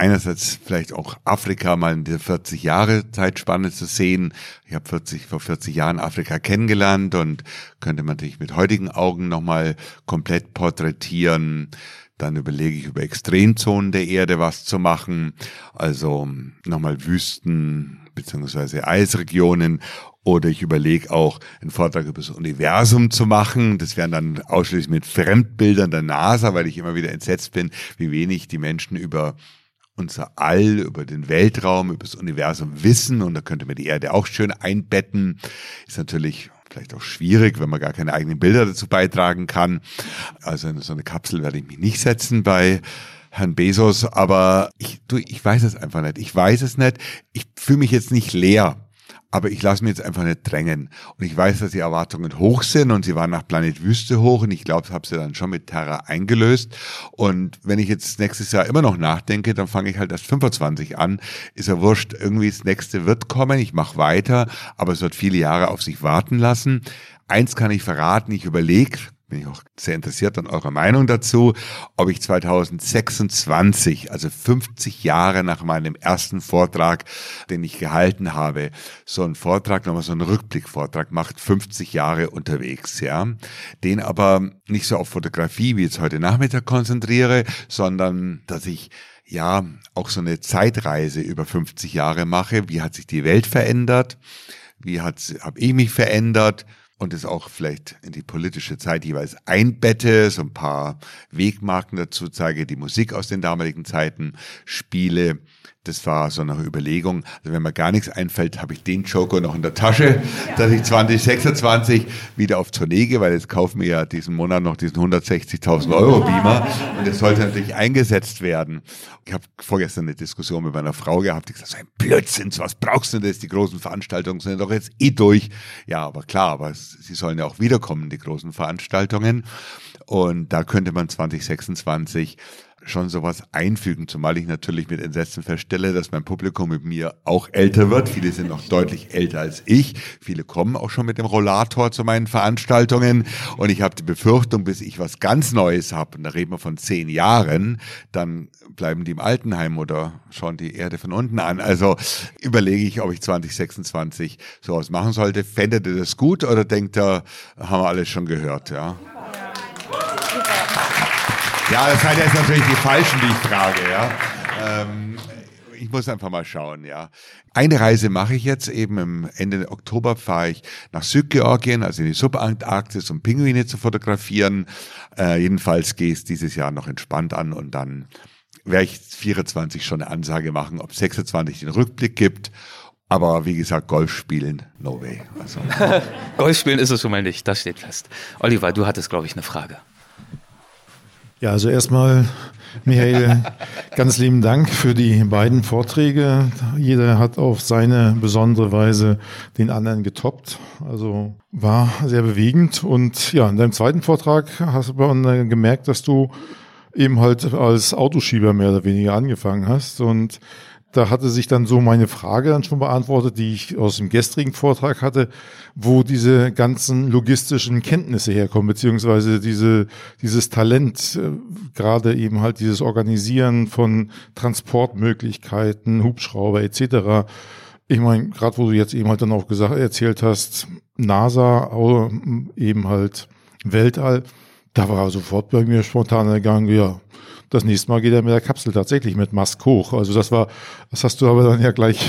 einerseits vielleicht auch Afrika mal in der 40 Jahre Zeitspanne zu sehen. Ich habe vor 40 Jahren Afrika kennengelernt und könnte man natürlich mit heutigen Augen nochmal komplett porträtieren. Dann überlege ich, über Extremzonen der Erde was zu machen, also nochmal Wüsten beziehungsweise Eisregionen. Oder ich überlege auch, einen Vortrag über das Universum zu machen. Das wären dann ausschließlich mit Fremdbildern der NASA, weil ich immer wieder entsetzt bin, wie wenig die Menschen über unser All, über den Weltraum, über das Universum wissen. Und da könnte man die Erde auch schön einbetten. Ist natürlich vielleicht auch schwierig, wenn man gar keine eigenen Bilder dazu beitragen kann. Also in so eine Kapsel werde ich mich nicht setzen bei Herrn Bezos. Aber ich weiß es einfach nicht. Ich weiß es nicht. Ich fühle mich jetzt nicht leer. Aber ich lasse mich jetzt einfach nicht drängen. Und ich weiß, dass die Erwartungen hoch sind und sie waren nach Planet Wüste hoch und ich glaube, ich habe sie dann schon mit Terra eingelöst. Und wenn ich jetzt nächstes Jahr immer noch nachdenke, dann fange ich halt erst 25 an. Ist ja wurscht, irgendwie das Nächste wird kommen, ich mache weiter, aber es wird viele Jahre auf sich warten lassen. Eins kann ich verraten, ich überlege, bin ich auch sehr interessiert an eurer Meinung dazu, ob ich 2026, also 50 Jahre nach meinem ersten Vortrag, den ich gehalten habe, so einen Vortrag, nochmal so einen Rückblickvortrag macht, 50 Jahre unterwegs, ja. Den aber nicht so auf Fotografie wie jetzt heute Nachmittag konzentriere, sondern dass ich ja auch so eine Zeitreise über 50 Jahre mache. Wie hat sich die Welt verändert? Wie habe ich mich verändert? Und es auch vielleicht in die politische Zeit jeweils einbette, so ein paar Wegmarken dazu zeige, die Musik aus den damaligen Zeiten spiele. Das war so eine Überlegung. Also wenn mir gar nichts einfällt, habe ich den Joker noch in der Tasche, dass ich 2026 wieder auf Tournee gehe, weil jetzt kaufen wir ja diesen Monat noch diesen 160.000 € Beamer und das sollte natürlich eingesetzt werden. Ich habe vorgestern eine Diskussion mit meiner Frau gehabt, die gesagt hat, so ein Blödsinn, was brauchst du denn das? Die großen Veranstaltungen sind doch jetzt eh durch. Ja, aber klar, aber sie sollen ja auch wiederkommen, die großen Veranstaltungen. Und da könnte man 2026 schon sowas einfügen, zumal ich natürlich mit Entsetzen feststelle, dass mein Publikum mit mir auch älter wird. Viele sind noch deutlich älter als ich. Viele kommen auch schon mit dem Rollator zu meinen Veranstaltungen und ich habe die Befürchtung, bis ich was ganz Neues habe, und da reden wir von 10 Jahren, dann bleiben die im Altenheim oder schauen die Erde von unten an. Also überlege ich, ob ich 2026 sowas machen sollte. Fändet ihr das gut oder denkt ihr, haben wir alles schon gehört, ja? Ja, das seid jetzt natürlich die Falschen, die ich frage, ja. Ich muss einfach mal schauen, ja. Eine Reise mache ich jetzt eben, im Ende Oktober fahre ich nach Südgeorgien, also in die Subantarktis, um Pinguine zu fotografieren. Jedenfalls gehe ich dieses Jahr noch entspannt an und dann werde ich 24 schon eine Ansage machen, ob 26 den Rückblick gibt. Aber wie gesagt, Golf spielen, no way. Also. Golf spielen ist es schon mal nicht, das steht fest. Oliver, du hattest, glaube ich, eine Frage. Ja, also erstmal, Michael, ganz lieben Dank für die beiden Vorträge. Jeder hat auf seine besondere Weise den anderen getoppt. Also war sehr bewegend. Und ja, in deinem zweiten Vortrag hast du bei uns gemerkt, dass du eben halt als Autoschieber mehr oder weniger angefangen hast. Und da hatte sich dann so meine Frage dann schon beantwortet, die ich aus dem gestrigen Vortrag hatte, wo diese ganzen logistischen Kenntnisse herkommen, beziehungsweise dieses Talent, gerade eben halt dieses Organisieren von Transportmöglichkeiten, Hubschrauber etc. Ich meine, gerade wo du jetzt eben halt dann auch erzählt hast, NASA, eben halt Weltall, da war sofort bei mir spontan gegangen, ja, das nächste Mal geht er mit der Kapsel tatsächlich mit Musk hoch. Also das hast du aber dann ja gleich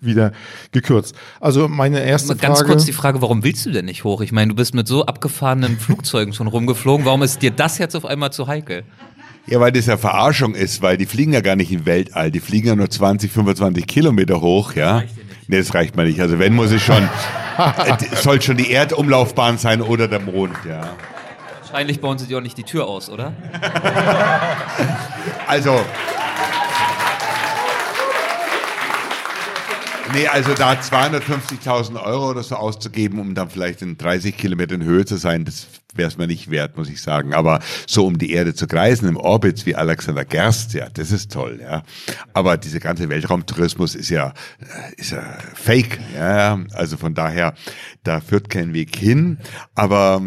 wieder gekürzt. Also meine erste Frage. Ganz kurz die Frage, warum willst du denn nicht hoch? Ich meine, du bist mit so abgefahrenen Flugzeugen schon rumgeflogen. Warum ist dir das jetzt auf einmal zu heikel? Ja, weil das ja Verarschung ist, weil die fliegen ja gar nicht im Weltall. Die fliegen ja nur 20, 25 Kilometer hoch, ja. Nee, das reicht mal nicht. Also wenn, muss ich schon, soll schon die Erdumlaufbahn sein oder der Mond, ja. Wahrscheinlich bauen sie dir auch nicht die Tür aus, oder? Also. Nee, also da 250.000 € oder so auszugeben, um dann vielleicht in 30 Kilometern Höhe zu sein, das wäre es mir nicht wert, muss ich sagen. Aber so um die Erde zu kreisen im Orbit wie Alexander Gerst, ja, das ist toll, ja. Aber dieser ganze Weltraumtourismus ist ja fake, ja. Also von daher, da führt kein Weg hin. Aber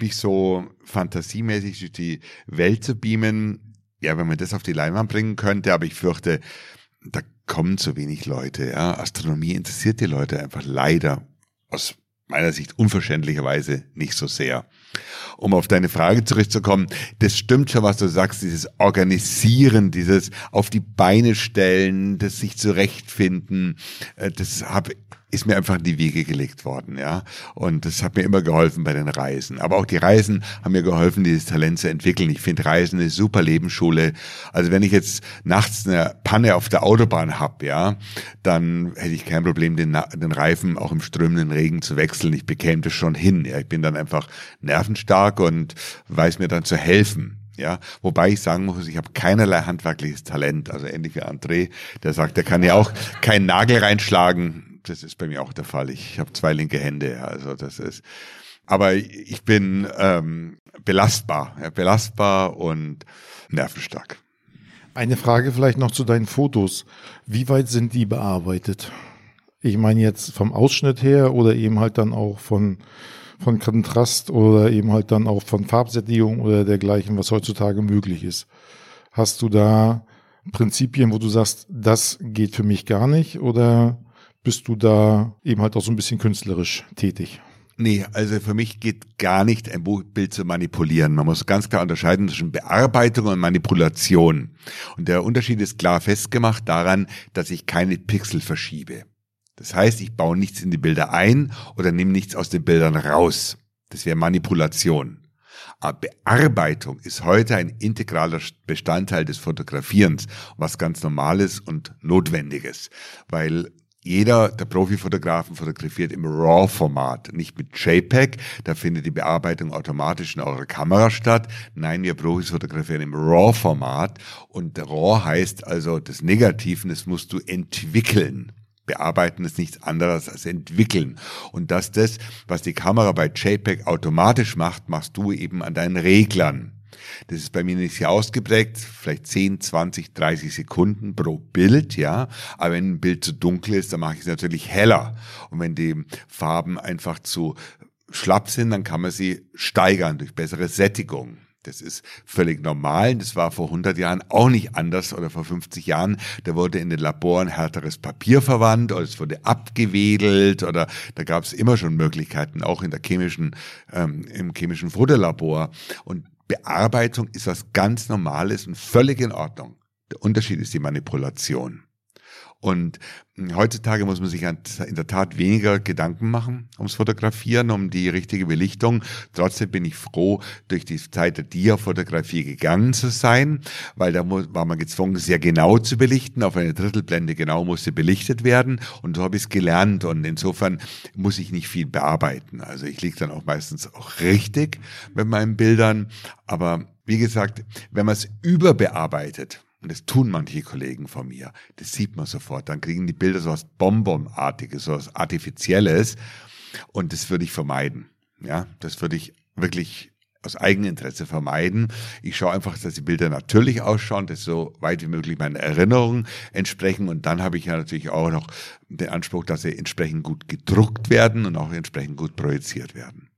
mich so fantasiemäßig durch die Welt zu beamen, Ja, wenn man das auf die Leinwand bringen könnte, aber ich fürchte, da kommen zu wenig Leute. Ja, Astronomie interessiert die Leute einfach leider aus meiner Sicht unverständlicherweise nicht so sehr. Um auf deine Frage zurückzukommen, das stimmt schon, was du sagst, dieses Organisieren, dieses auf die Beine stellen, das sich zurechtfinden, ist mir einfach in die Wiege gelegt worden, ja. Und das hat mir immer geholfen bei den Reisen. Aber auch die Reisen haben mir geholfen, dieses Talent zu entwickeln. Ich finde Reisen eine super Lebensschule. Also wenn ich jetzt nachts eine Panne auf der Autobahn habe, ja, dann hätte ich kein Problem, den Reifen auch im strömenden Regen zu wechseln. Ich bekäme das schon hin. Ja. Ich bin dann einfach nervenstark und weiß mir dann zu helfen. Ja, wobei ich sagen muss, ich habe keinerlei handwerkliches Talent. Also ähnlich wie André, der sagt, der kann ja auch keinen Nagel reinschlagen. Das ist bei mir auch der Fall. Ich habe zwei linke Hände, also das ist. Aber ich bin belastbar und nervenstark. Eine Frage vielleicht noch zu deinen Fotos. Wie weit sind die bearbeitet? Ich meine jetzt vom Ausschnitt her oder eben halt dann auch von Kontrast oder eben halt dann auch von Farbsättigung oder dergleichen, was heutzutage möglich ist. Hast du da Prinzipien, wo du sagst, das geht für mich gar nicht, oder bist du da eben halt auch so ein bisschen künstlerisch tätig? Nee, also für mich geht gar nicht, ein Bild zu manipulieren. Man muss ganz klar unterscheiden zwischen Bearbeitung und Manipulation. Und der Unterschied ist klar festgemacht daran, dass ich keine Pixel verschiebe. Das heißt, ich baue nichts in die Bilder ein oder nehme nichts aus den Bildern raus. Das wäre Manipulation. Aber Bearbeitung ist heute ein integraler Bestandteil des Fotografierens, was ganz Normales und Notwendiges, weil jeder der Profifotografen fotografiert im RAW-Format, nicht mit JPEG. Da findet die Bearbeitung automatisch in eurer Kamera statt. Nein, wir Profis fotografieren im RAW-Format. Und RAW heißt also das Negativen, das musst du entwickeln. Bearbeiten ist nichts anderes als entwickeln. Und das, was die Kamera bei JPEG automatisch macht, machst du eben an deinen Reglern. Das ist bei mir nicht sehr ausgeprägt, vielleicht 10, 20, 30 Sekunden pro Bild, ja. Aber wenn ein Bild zu dunkel ist, dann mache ich es natürlich heller. Und wenn die Farben einfach zu schlapp sind, dann kann man sie steigern durch bessere Sättigung. Das ist völlig normal. Das war vor 100 Jahren auch nicht anders oder vor 50 Jahren. Da wurde in den Laboren härteres Papier verwandt oder es wurde abgewedelt oder da gab es immer schon Möglichkeiten, auch in der im chemischen Fotolabor. Und Bearbeitung ist was ganz Normales und völlig in Ordnung. Der Unterschied ist die Manipulation. Und heutzutage muss man sich in der Tat weniger Gedanken machen ums Fotografieren, um die richtige Belichtung. Trotzdem bin ich froh, durch die Zeit der Diafotografie gegangen zu sein, weil da war man gezwungen, sehr genau zu belichten. Auf eine Drittelblende genau musste belichtet werden und so habe ich es gelernt und insofern muss ich nicht viel bearbeiten. Also ich liege dann auch meistens auch richtig mit meinen Bildern, aber wie gesagt, wenn man es überbearbeitet, und das tun manche Kollegen von mir, das sieht man sofort, dann kriegen die Bilder so was Bonbonartiges, so was Artifizielles und das würde ich vermeiden. Ja, das würde ich wirklich aus Eigeninteresse vermeiden. Ich schaue einfach, dass die Bilder natürlich ausschauen, dass so weit wie möglich meinen Erinnerungen entsprechen und dann habe ich ja natürlich auch noch den Anspruch, dass sie entsprechend gut gedruckt werden und auch entsprechend gut projiziert werden.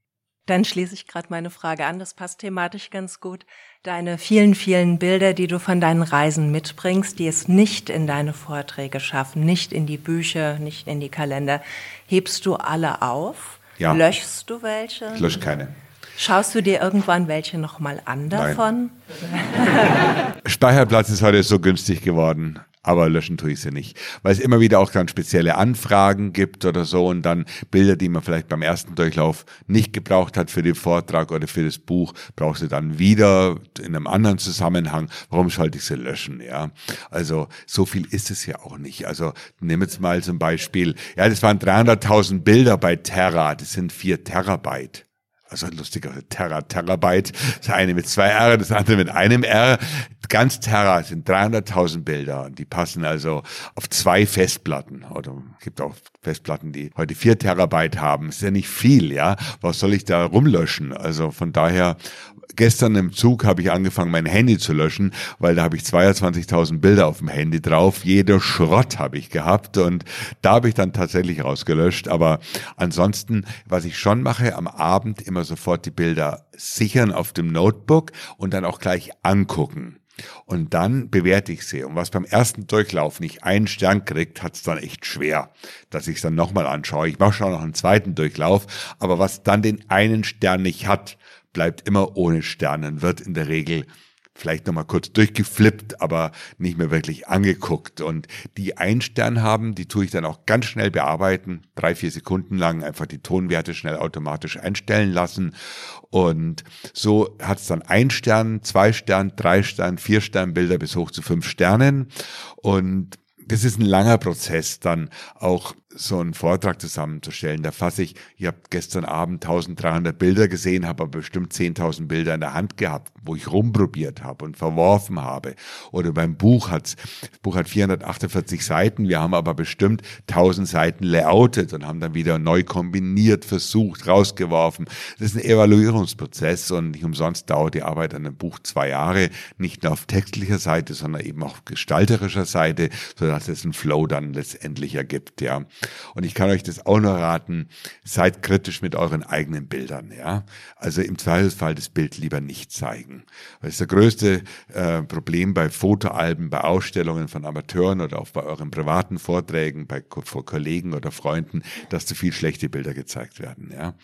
Dann schließe ich gerade meine Frage an, das passt thematisch ganz gut. Deine vielen, vielen Bilder, die du von deinen Reisen mitbringst, die es nicht in deine Vorträge schaffen, nicht in die Bücher, nicht in die Kalender, hebst du alle auf? Ja. Löschst du welche? Ich lösche keine. Schaust du dir irgendwann welche nochmal an davon? Nein. Speicherplatz ist heute so günstig geworden. Aber löschen tue ich sie nicht, weil es immer wieder auch dann spezielle Anfragen gibt oder so und dann Bilder, die man vielleicht beim ersten Durchlauf nicht gebraucht hat für den Vortrag oder für das Buch, brauchst du dann wieder in einem anderen Zusammenhang. Warum sollte ich sie löschen? Ja, also so viel ist es ja auch nicht. Also nimm jetzt mal zum Beispiel, ja, das waren 300.000 Bilder bei Terra, das sind 4 Terabyte. Also lustiger, Terabyte, das eine mit 2 R, das andere mit 1 R. Ganz Terra sind 300.000 Bilder und die passen also auf 2 Festplatten. Oder es gibt auch Festplatten, die heute 4 Terabyte haben. Ist ja nicht viel, ja. Was soll ich da rumlöschen? Also von daher, gestern im Zug habe ich angefangen, mein Handy zu löschen, weil da habe ich 22.000 Bilder auf dem Handy drauf. Jeder Schrott habe ich gehabt und da habe ich dann tatsächlich rausgelöscht. Aber ansonsten, was ich schon mache, am Abend immer sofort die Bilder sichern auf dem Notebook und dann auch gleich angucken. Und dann bewerte ich sie. Und was beim ersten Durchlauf nicht einen Stern kriegt, hat es dann echt schwer, dass ich es dann nochmal anschaue. Ich mache schon noch einen zweiten Durchlauf, aber was dann den einen Stern nicht hat, bleibt immer ohne Stern und wird in der Regel vielleicht nochmal kurz durchgeflippt, aber nicht mehr wirklich angeguckt. Und die einen Stern haben, die tue ich dann auch ganz schnell bearbeiten, 3-4 Sekunden lang einfach die Tonwerte schnell automatisch einstellen lassen. Und so hat es dann 1 Stern, 2 Stern, 3 Stern, 4 Stern Bilder bis hoch zu 5 Sternen. Und das ist ein langer Prozess, dann auch so einen Vortrag zusammenzustellen. Da fasse ich, ihr habt gestern Abend 1300 Bilder gesehen, habe aber bestimmt 10.000 Bilder in der Hand gehabt, wo ich rumprobiert habe und verworfen habe. Oder beim Buch das Buch hat 448 Seiten, wir haben aber bestimmt 1000 Seiten layoutet und haben dann wieder neu kombiniert, versucht, rausgeworfen. Das ist ein Evaluierungsprozess und nicht umsonst dauert die Arbeit an einem Buch 2 Jahre, nicht nur auf textlicher Seite, sondern eben auch auf gestalterischer Seite, sodass es einen Flow dann letztendlich ergibt, ja. Und ich kann euch das auch nur raten, seid kritisch mit euren eigenen Bildern, ja. Also im Zweifelsfall das Bild lieber nicht zeigen. Das ist das größte Problem bei Fotoalben, bei Ausstellungen von Amateuren oder auch bei euren privaten Vorträgen, vor Kollegen oder Freunden, dass zu viel schlechte Bilder gezeigt werden, ja.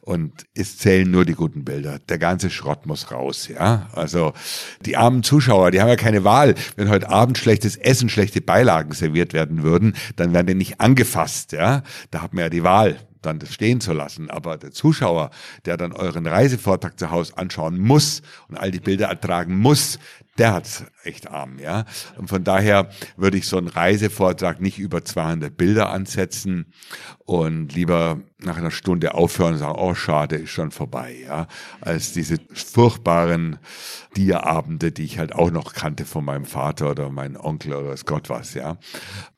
Und es zählen nur die guten Bilder. Der ganze Schrott muss raus, ja. Also die armen Zuschauer, die haben ja keine Wahl. Wenn heute Abend schlechtes Essen, schlechte Beilagen serviert werden würden, dann werden die nicht angefasst. Ja, da hat man ja die Wahl, dann das stehen zu lassen. Aber der Zuschauer, der dann euren Reisevortrag zu Hause anschauen muss und all die Bilder ertragen muss, der hat's echt arm, ja. Und von daher würde ich so einen Reisevortrag nicht über 200 Bilder ansetzen und lieber nach einer Stunde aufhören und sagen, oh schade, ist schon vorbei, ja. Als diese furchtbaren Dia-Abende, die ich halt auch noch kannte von meinem Vater oder meinem Onkel oder was Gott was, ja.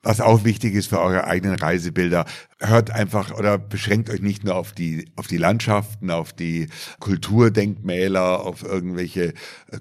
Was auch wichtig ist für eure eigenen Reisebilder, hört einfach oder beschränkt euch nicht nur auf die Landschaften, auf die Kulturdenkmäler, auf irgendwelche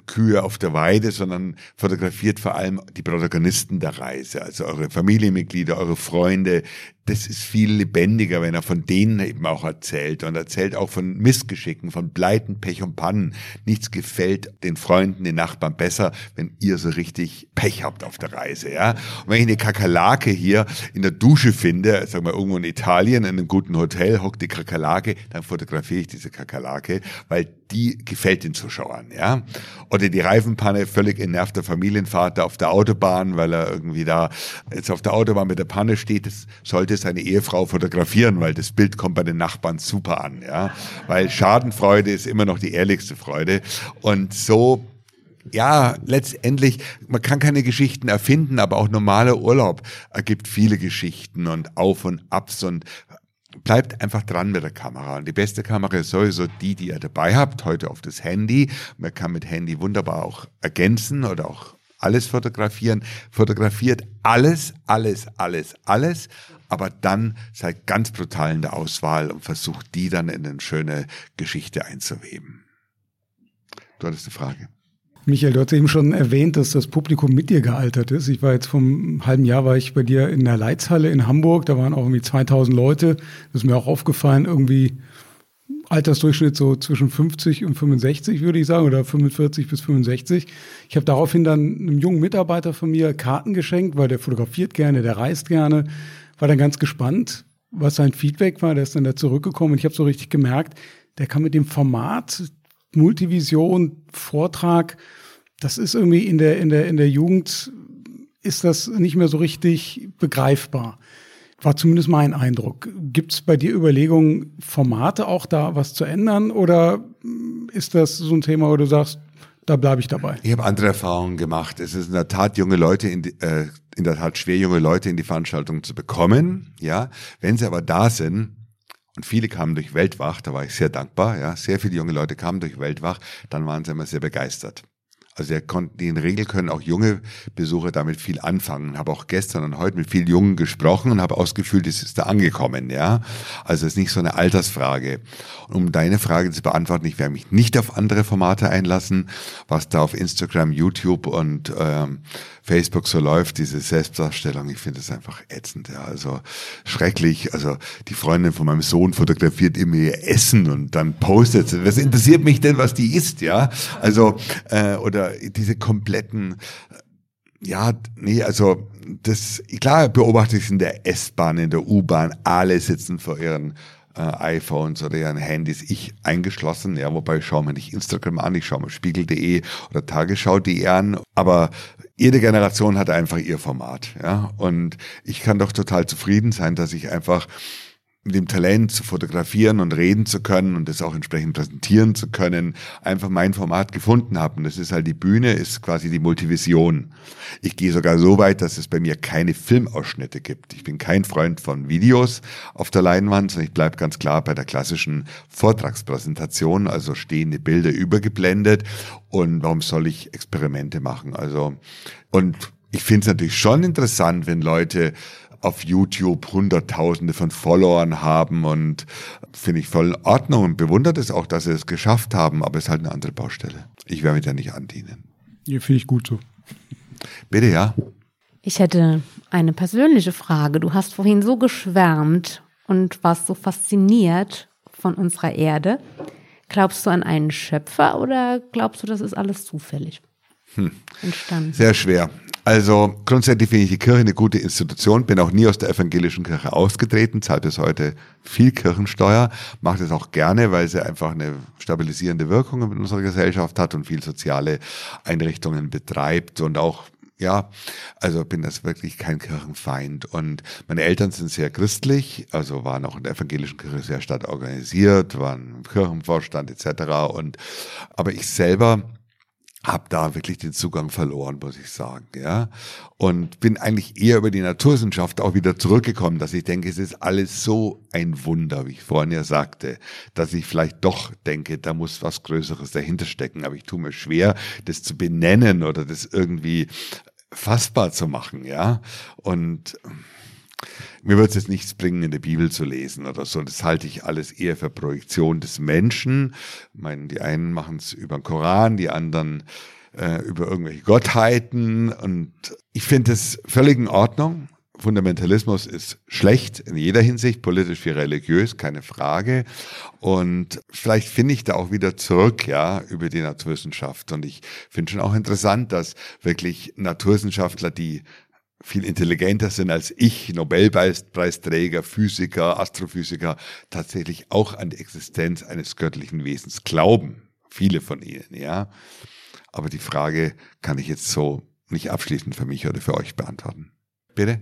Kühe auf der Weide, sondern fotografiert vor allem die Protagonisten der Reise, also eure Familienmitglieder, eure Freunde. Das ist viel lebendiger, wenn er von denen eben auch erzählt und erzählt auch von Missgeschicken, von Pleiten, Pech und Pannen. Nichts gefällt den Freunden, den Nachbarn besser, wenn ihr so richtig Pech habt auf der Reise, ja. Und wenn ich eine Kakerlake hier in der Dusche finde, sagen wir irgendwo in Italien, in einem guten Hotel, hockt die Kakerlake, dann fotografiere ich diese Kakerlake, weil die gefällt den Zuschauern, ja. Oder die Reifenpanne, völlig entnervter Familienvater auf der Autobahn, weil er irgendwie da jetzt auf der Autobahn mit der Panne steht, das sollte seine Ehefrau fotografieren, weil das Bild kommt bei den Nachbarn super an, ja. Weil Schadenfreude ist immer noch die ehrlichste Freude. Und so, ja, letztendlich, man kann keine Geschichten erfinden, aber auch normaler Urlaub ergibt viele Geschichten und Auf und Abs und bleibt einfach dran mit der Kamera. Und die beste Kamera ist sowieso die, die ihr dabei habt, heute auf das Handy. Man kann mit Handy wunderbar auch ergänzen oder auch alles fotografieren. Fotografiert alles, alles, alles, alles. Aber dann seid ganz brutal in der Auswahl und versucht, die dann in eine schöne Geschichte einzuweben. Du hattest eine Frage. Michael, du hast eben schon erwähnt, dass das Publikum mit dir gealtert ist. Ich war jetzt vor einem halben Jahr bei dir in der Leitzhalle in Hamburg. Da waren auch irgendwie 2000 Leute. Das ist mir auch aufgefallen, irgendwie Altersdurchschnitt so zwischen 50 und 65, würde ich sagen, oder 45 bis 65. Ich habe daraufhin dann einem jungen Mitarbeiter von mir Karten geschenkt, weil der fotografiert gerne, der reist gerne. War dann ganz gespannt, was sein Feedback war. Der ist dann da zurückgekommen und ich habe so richtig gemerkt, der kann mit dem Format Multivision, Vortrag, das ist irgendwie in der Jugend, ist das nicht mehr so richtig begreifbar. War zumindest mein Eindruck. Gibt es bei dir Überlegungen, Formate auch da was zu ändern oder ist das so ein Thema, wo du sagst, da bleibe ich dabei? Ich habe andere Erfahrungen gemacht. Es ist in der Tat schwer, junge Leute in die Veranstaltung zu bekommen. Ja, wenn sie aber da sind, und viele kamen durch Weltwach, da war ich sehr dankbar, ja. Sehr viele junge Leute kamen durch Weltwach, dann waren sie immer sehr begeistert. Also in der Regel können auch junge Besucher damit viel anfangen. Habe auch gestern und heute mit vielen Jungen gesprochen und habe ausgefühlt, es ist da angekommen, ja. Also es ist nicht so eine Altersfrage. Und um deine Frage zu beantworten, ich werde mich nicht auf andere Formate einlassen, was da auf Instagram, YouTube und Facebook so läuft, diese Selbstdarstellung, ich finde das einfach ätzend, ja, also schrecklich, also die Freundin von meinem Sohn fotografiert immer ihr Essen und dann postet sie, was interessiert mich denn, was die isst, ja, also, oder oder diese kompletten, ja, nee, also das, klar beobachte ich es in der S-Bahn, in der U-Bahn, alle sitzen vor ihren iPhones oder ihren Handys, ich eingeschlossen, ja, wobei ich schaue mir nicht Instagram an, ich schaue mir spiegel.de oder tagesschau.de an, aber jede Generation hat einfach ihr Format, ja, und ich kann doch total zufrieden sein, dass ich einfach mit dem Talent zu fotografieren und reden zu können und das auch entsprechend präsentieren zu können, einfach mein Format gefunden habe. Und das ist halt die Bühne, ist quasi die Multivision. Ich gehe sogar so weit, dass es bei mir keine Filmausschnitte gibt. Ich bin kein Freund von Videos auf der Leinwand, sondern ich bleibe ganz klar bei der klassischen Vortragspräsentation, also stehende Bilder übergeblendet. Und warum soll ich Experimente machen? Also, und ich finde es natürlich schon interessant, wenn Leute auf YouTube Hunderttausende von Followern haben, und finde ich voll in Ordnung und bewundert es auch, dass sie es geschafft haben, aber es ist halt eine andere Baustelle. Ich werde mich da nicht andienen. Ja, finde ich gut so. Bitte, ja. Ich hätte eine persönliche Frage. Du hast vorhin so geschwärmt und warst so fasziniert von unserer Erde. Glaubst du an einen Schöpfer oder glaubst du, das ist alles zufällig entstanden? Sehr schwer. Also grundsätzlich finde ich die Kirche eine gute Institution, bin auch nie aus der evangelischen Kirche ausgetreten, zahle bis heute viel Kirchensteuer, mache das auch gerne, weil sie einfach eine stabilisierende Wirkung in unserer Gesellschaft hat und viel soziale Einrichtungen betreibt und auch, ja, also bin das wirklich kein Kirchenfeind. Und meine Eltern sind sehr christlich, also waren auch in der evangelischen Kirche sehr stark organisiert, waren im Kirchenvorstand etc. Und aber ich selber hab da wirklich den Zugang verloren, muss ich sagen, ja. Und bin eigentlich eher über die Naturwissenschaft auch wieder zurückgekommen, dass ich denke, es ist alles so ein Wunder, wie ich vorhin ja sagte, dass ich vielleicht doch denke, da muss was Größeres dahinter stecken. Aber ich tue mir schwer, das zu benennen oder das irgendwie fassbar zu machen, ja. Und mir wird es jetzt nichts bringen, in der Bibel zu lesen oder so. Das halte ich alles eher für Projektion des Menschen. Ich meine, die einen machen es über den Koran, die anderen über irgendwelche Gottheiten. Und ich finde es völlig in Ordnung. Fundamentalismus ist schlecht in jeder Hinsicht, politisch wie religiös, keine Frage. Und vielleicht finde ich da auch wieder zurück, ja, über die Naturwissenschaft. Und ich finde schon auch interessant, dass wirklich Naturwissenschaftler, die viel intelligenter sind als ich, Nobelpreisträger, Physiker, Astrophysiker, tatsächlich auch an die Existenz eines göttlichen Wesens glauben. Viele von ihnen, ja. Aber die Frage kann ich jetzt so nicht abschließend für mich oder für euch beantworten. Bitte?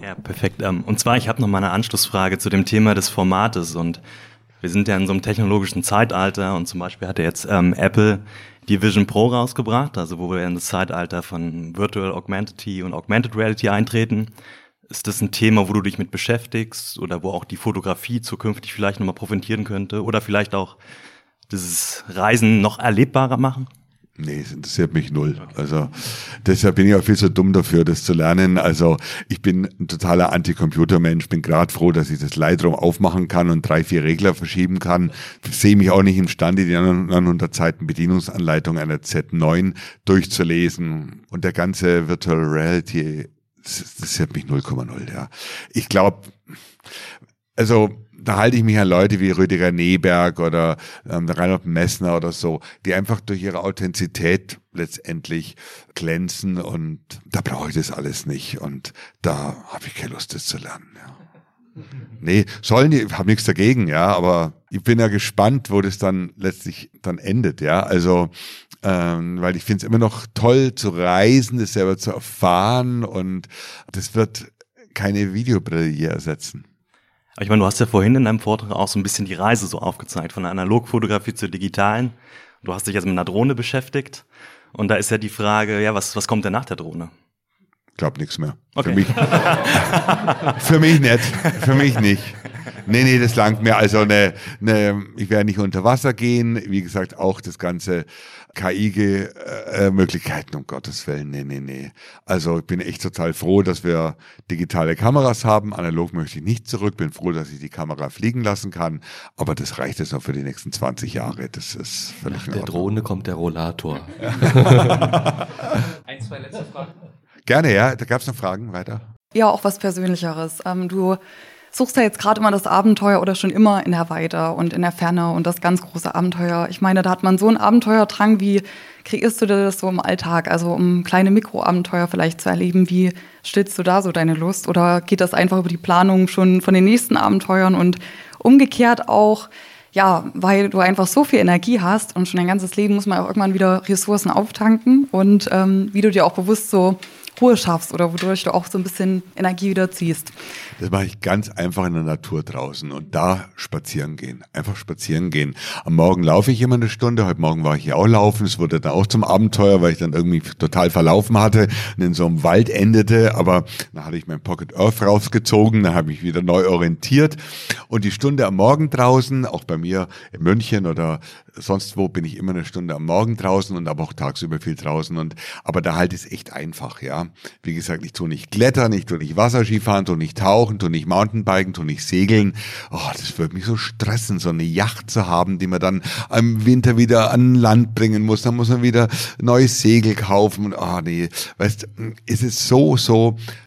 Ja, perfekt. Und zwar, ich habe noch mal eine Anschlussfrage zu dem Thema des Formates. Und wir sind ja in so einem technologischen Zeitalter, und zum Beispiel hat ja jetzt Apple die Vision Pro rausgebracht, also wo wir in das Zeitalter von Virtual Augmented und Augmented Reality eintreten. Ist das ein Thema, wo du dich mit beschäftigst oder wo auch die Fotografie zukünftig vielleicht nochmal profitieren könnte oder vielleicht auch dieses Reisen noch erlebbarer machen? Nee, es interessiert mich null. Also deshalb bin ich auch viel zu dumm dafür, das zu lernen. Also ich bin ein totaler Anti-Computer-Mensch, bin gerade froh, dass ich das Lightroom aufmachen kann und 3-4 Regler verschieben kann. Sehe mich auch nicht imstande, die 900 Seiten Bedienungsanleitung einer Z9 durchzulesen. Und der ganze Virtual Reality, das interessiert mich 0,0. Ja. Ich glaube, also da halte ich mich an Leute wie Rüdiger Nehberg oder Reinhold Messner oder so, die einfach durch ihre Authentizität letztendlich glänzen, und da brauche ich das alles nicht und da habe ich keine Lust, das zu lernen. Ja. Nee, sollen die, habe nichts dagegen, ja, aber ich bin ja gespannt, wo das dann letztlich dann endet, ja, also weil ich finde es immer noch toll zu reisen, das selber zu erfahren, und das wird keine Videobrille hier ersetzen. Aber ich meine, du hast ja vorhin in deinem Vortrag auch so ein bisschen die Reise so aufgezeigt, von der Analogfotografie zur digitalen. Du hast dich jetzt mit einer Drohne beschäftigt, und da ist ja die Frage, ja, was kommt denn nach der Drohne? Ich glaube nichts mehr. Okay. Für mich nicht. Für mich nicht. Nee, das langt mir. Also ich werde nicht unter Wasser gehen. Wie gesagt, auch das ganze KI-Möglichkeiten, um Gottes Willen. Nee. Also ich bin echt total froh, dass wir digitale Kameras haben. Analog möchte ich nicht zurück. Bin froh, dass ich die Kamera fliegen lassen kann. Aber das reicht jetzt noch für die nächsten 20 Jahre. Das ist völlig in Ordnung. Nach der Drohne kommt der Rollator. 1, 2 letzte Fragen. Gerne, ja. Da gab es noch Fragen. Weiter. Ja, auch was Persönlicheres. Du suchst ja jetzt gerade immer das Abenteuer oder schon immer in der Weite und in der Ferne und das ganz große Abenteuer. Ich meine, da hat man so einen Abenteuerdrang. Wie kreierst du das so im Alltag? Also um kleine Mikroabenteuer vielleicht zu erleben, wie stillst du da so deine Lust? Oder geht das einfach über die Planung schon von den nächsten Abenteuern? Und umgekehrt auch, ja, weil du einfach so viel Energie hast und schon dein ganzes Leben muss man auch irgendwann wieder Ressourcen auftanken und wie du dir auch bewusst so Ruhe schaffst oder wodurch du auch so ein bisschen Energie wieder ziehst. Das mache ich ganz einfach in der Natur draußen und da spazieren gehen. Einfach spazieren gehen. Am Morgen laufe ich immer eine Stunde. Heute Morgen war ich hier auch laufen. Es wurde dann auch zum Abenteuer, weil ich dann irgendwie total verlaufen hatte und in so einem Wald endete. Aber dann hatte ich mein Pocket Earth rausgezogen. Dann habe ich wieder neu orientiert. Und die Stunde am Morgen draußen, auch bei mir in München oder sonst wo, bin ich immer eine Stunde am Morgen draußen und aber auch tagsüber viel draußen. Aber da halt ist echt einfach, ja. Wie gesagt, ich tue nicht Klettern, ich tue nicht Wasserskifahren, tue nicht Tauchen, tue nicht Mountainbiken, tue nicht Segeln. Oh, das würde mich so stressen, so eine Yacht zu haben, die man dann im Winter wieder an Land bringen muss. Dann muss man wieder neues Segel kaufen. Und oh nee, weißt, es ist so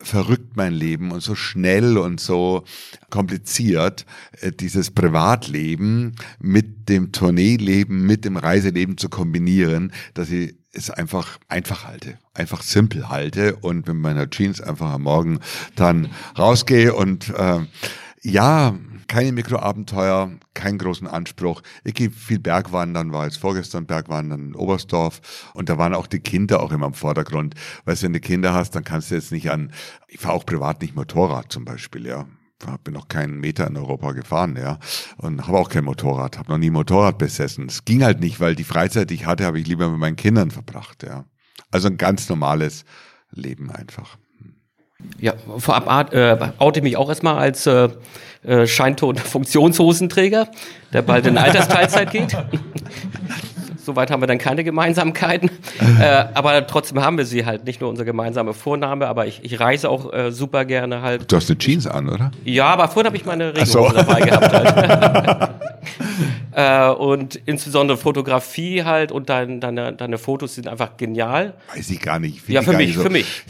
verrückt mein Leben und so schnell und so kompliziert, dieses Privatleben mit dem Tourneeleben, mit dem Reiseleben zu kombinieren, dass ich es einfach halte, einfach simpel halte und mit meiner Jeans einfach am Morgen dann rausgehe und ja, keine Mikroabenteuer, keinen großen Anspruch. Ich gehe viel Bergwandern, war jetzt vorgestern Bergwandern in Oberstdorf und da waren auch die Kinder auch immer im Vordergrund. Weißt du, wenn du Kinder hast, dann kannst du jetzt nicht ich fahre auch privat nicht Motorrad zum Beispiel, ja. Bin noch keinen Meter in Europa gefahren, ja, und habe auch kein Motorrad, habe noch nie Motorrad besessen. Es ging halt nicht, weil die Freizeit, die ich hatte, habe ich lieber mit meinen Kindern verbracht, ja. Also ein ganz normales Leben einfach. Ja, vorab oute ich mich auch erstmal als Scheinton-Funktionshosenträger, der bald in Altersteilzeit geht. Soweit haben wir dann keine Gemeinsamkeiten, aber trotzdem haben wir sie halt, nicht nur unser gemeinsamer Vorname, aber ich reise auch super gerne halt. Du hast eine Jeans an, oder? Ja, aber vorhin habe ich meine Regenhose dabei gehabt halt. Und insbesondere Fotografie halt und deine Fotos sind einfach genial. Weiß ich gar nicht. Ja, für mich.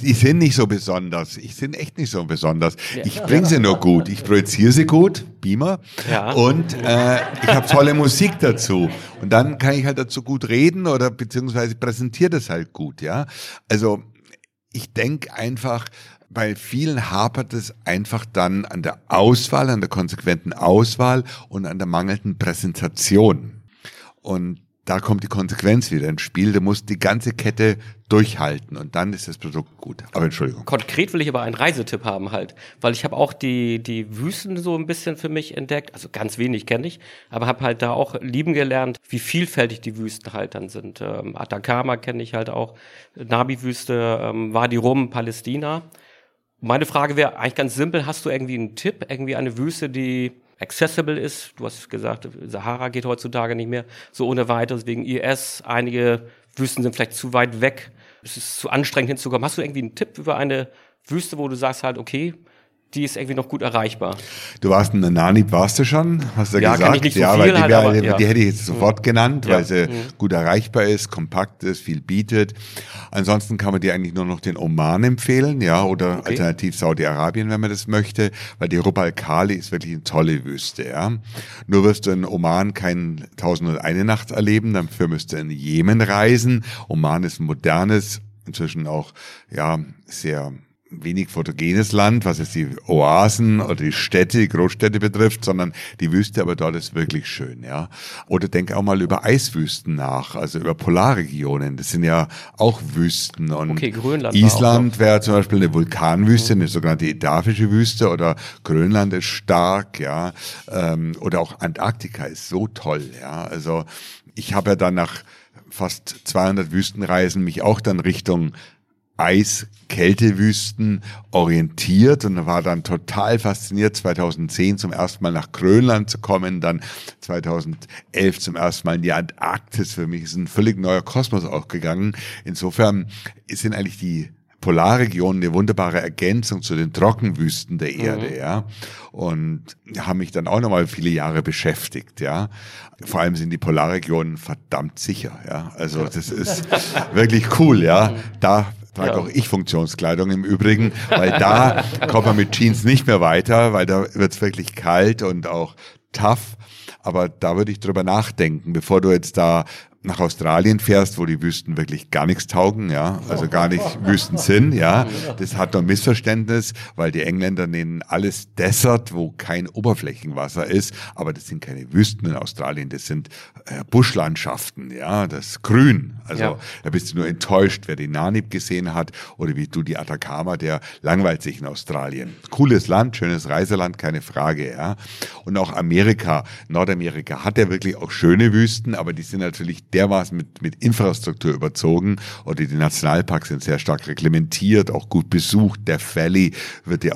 Die sind nicht so besonders. Ich sind echt nicht so besonders. Ja. Ich bringe sie nur gut. Ich projiziere sie gut. Beamer. Ja. Und ich habe tolle Musik dazu. Und dann kann ich halt dazu gut reden oder beziehungsweise präsentiere das halt gut. Ja. Also ich denke einfach, bei vielen hapert es einfach dann an der Auswahl, an der konsequenten Auswahl und an der mangelnden Präsentation. Und da kommt die Konsequenz wieder ins Spiel. Du musst die ganze Kette durchhalten und dann ist das Produkt gut. Aber Entschuldigung. Konkret will ich aber einen Reisetipp haben halt, weil ich habe auch die Wüsten so ein bisschen für mich entdeckt. Also ganz wenig kenne ich, aber habe halt da auch lieben gelernt, wie vielfältig die Wüsten halt dann sind. Atacama kenne ich halt auch, Nabi-Wüste, Wadi Rum, Palästina. Meine Frage wäre eigentlich ganz simpel, hast du irgendwie einen Tipp, irgendwie eine Wüste, die accessible ist? Du hast gesagt, Sahara geht heutzutage nicht mehr so ohne weiteres wegen IS. Einige Wüsten sind vielleicht zu weit weg, es ist zu anstrengend hinzukommen. Hast du irgendwie einen Tipp über eine Wüste, wo du sagst halt, okay, die ist irgendwie noch gut erreichbar? Du warst in Nanib, warst du schon? Hast du ja gesagt? Kann ich nicht so viel, die hätte ich jetzt sofort genannt, weil sie gut erreichbar ist, kompakt ist, viel bietet. Ansonsten kann man dir eigentlich nur noch den Oman empfehlen, ja, oder alternativ Saudi-Arabien, wenn man das möchte, weil die Rub al-Khali ist wirklich eine tolle Wüste, ja. Nur wirst du in Oman keinen 1001 Nacht erleben, dafür müsst du in Jemen reisen. Oman ist ein modernes, inzwischen auch, ja, sehr wenig fotogenes Land, was jetzt die Oasen oder die Städte, die Großstädte betrifft, sondern die Wüste, aber dort ist wirklich schön, ja. Oder denk auch mal über Eiswüsten nach, also über Polarregionen, das sind ja auch Wüsten und Grönland Island wäre zum Beispiel eine Vulkanwüste, eine sogenannte edaphische Wüste oder Grönland ist stark, ja, oder auch Antarktika ist so toll, ja. Also ich habe ja dann nach fast 200 Wüstenreisen mich auch dann Richtung Eis-Kältewüsten orientiert und war dann total fasziniert, 2010 zum ersten Mal nach Grönland zu kommen, dann 2011 zum ersten Mal in die Antarktis. Für mich ist ein völlig neuer Kosmos aufgegangen. Insofern sind eigentlich die Polarregionen eine wunderbare Ergänzung zu den Trockenwüsten der Erde, ja. Und haben mich dann auch nochmal viele Jahre beschäftigt, ja. Vor allem sind die Polarregionen verdammt sicher, ja. Also das ist wirklich cool, ja. Da trage auch ich Funktionskleidung im Übrigen, weil da kommt man mit Jeans nicht mehr weiter, weil da wird es wirklich kalt und auch tough. Aber da würde ich drüber nachdenken, bevor du jetzt da nach Australien fährst, wo die Wüsten wirklich gar nichts taugen, ja, also gar nicht Wüsten sind, ja, das hat doch ein Missverständnis, weil die Engländer nennen alles Desert, wo kein Oberflächenwasser ist, aber das sind keine Wüsten in Australien, das sind Buschlandschaften, ja, das ist grün, also da bist du nur enttäuscht, wer die Namib gesehen hat oder wie du die Atacama, der langweilt sich in Australien. Cooles Land, schönes Reiseland, keine Frage, ja, und auch Amerika, Nordamerika hat ja wirklich auch schöne Wüsten, aber die sind natürlich dermaßen mit Infrastruktur überzogen oder die Nationalparks sind sehr stark reglementiert, auch gut besucht. Der Valley wird dich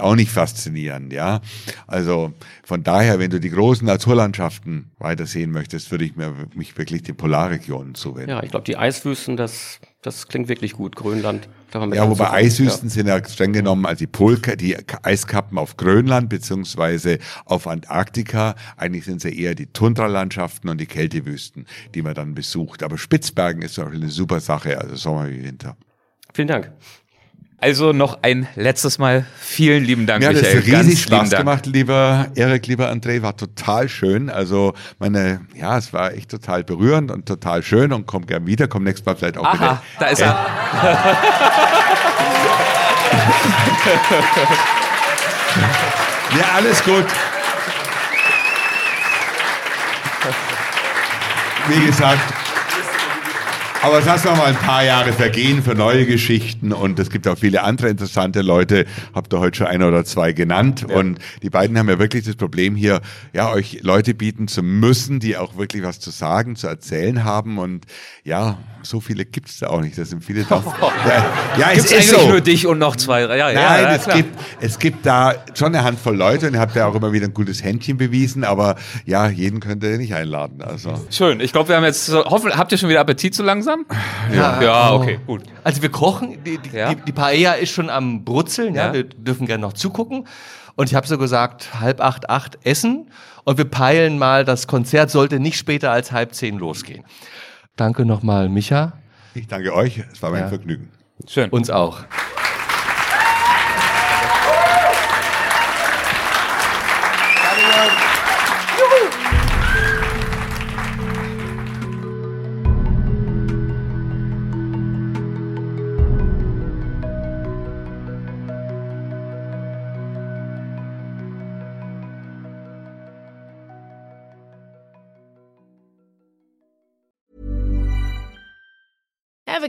auch nicht faszinieren, ja. Also von daher, wenn du die großen Naturlandschaften weiter sehen möchtest, würde ich mich wirklich den Polarregionen zuwenden. Ja, ich glaube, die Eiswüsten, das klingt wirklich gut, Grönland. Ja, wobei Eiswüsten sind ja streng genommen, also die Eiskappen auf Grönland beziehungsweise auf Antarktika, eigentlich sind es ja eher die Tundralandschaften und die Kältewüsten, die man dann besucht. Aber Spitzbergen ist zum Beispiel eine super Sache, also Sommer wie Winter. Vielen Dank. Also noch ein letztes Mal vielen lieben Dank, Michael. Mir hat es riesig Spaß gemacht, lieber Erik, lieber André, war total schön. Also es war echt total berührend und total schön und komm gern wieder, komm nächstes Mal vielleicht auch wieder. Aha, da ist er. Ja, alles gut. Wie gesagt... Aber es lassen wir mal ein paar Jahre vergehen für neue Geschichten und es gibt auch viele andere interessante Leute, habt ihr heute schon ein oder zwei genannt und die beiden haben ja wirklich das Problem hier, ja, euch Leute bieten zu müssen, die auch wirklich was zu sagen, zu erzählen haben und ja, so viele gibt's da auch nicht, das sind viele doch. Ja, es gibt's ist eigentlich so. Nur dich und noch zwei, drei. Ja, nein, es gibt da schon eine Handvoll Leute und ihr habt ja auch immer wieder ein gutes Händchen bewiesen, aber ja, jeden könnt ihr nicht einladen, also. Schön, ich glaube, wir haben jetzt, hoffentlich, habt ihr schon wieder Appetit so langsam? Ja, okay, gut. Also wir kochen, die Paella ist schon am Brutzeln, ja? Wir dürfen gerne noch zugucken. Und ich habe so gesagt, 7:30, 8 essen. Und wir peilen mal, das Konzert sollte nicht später als 9:30 losgehen. Danke nochmal, Micha. Ich danke euch, es war mein Vergnügen. Schön. Uns auch. Ever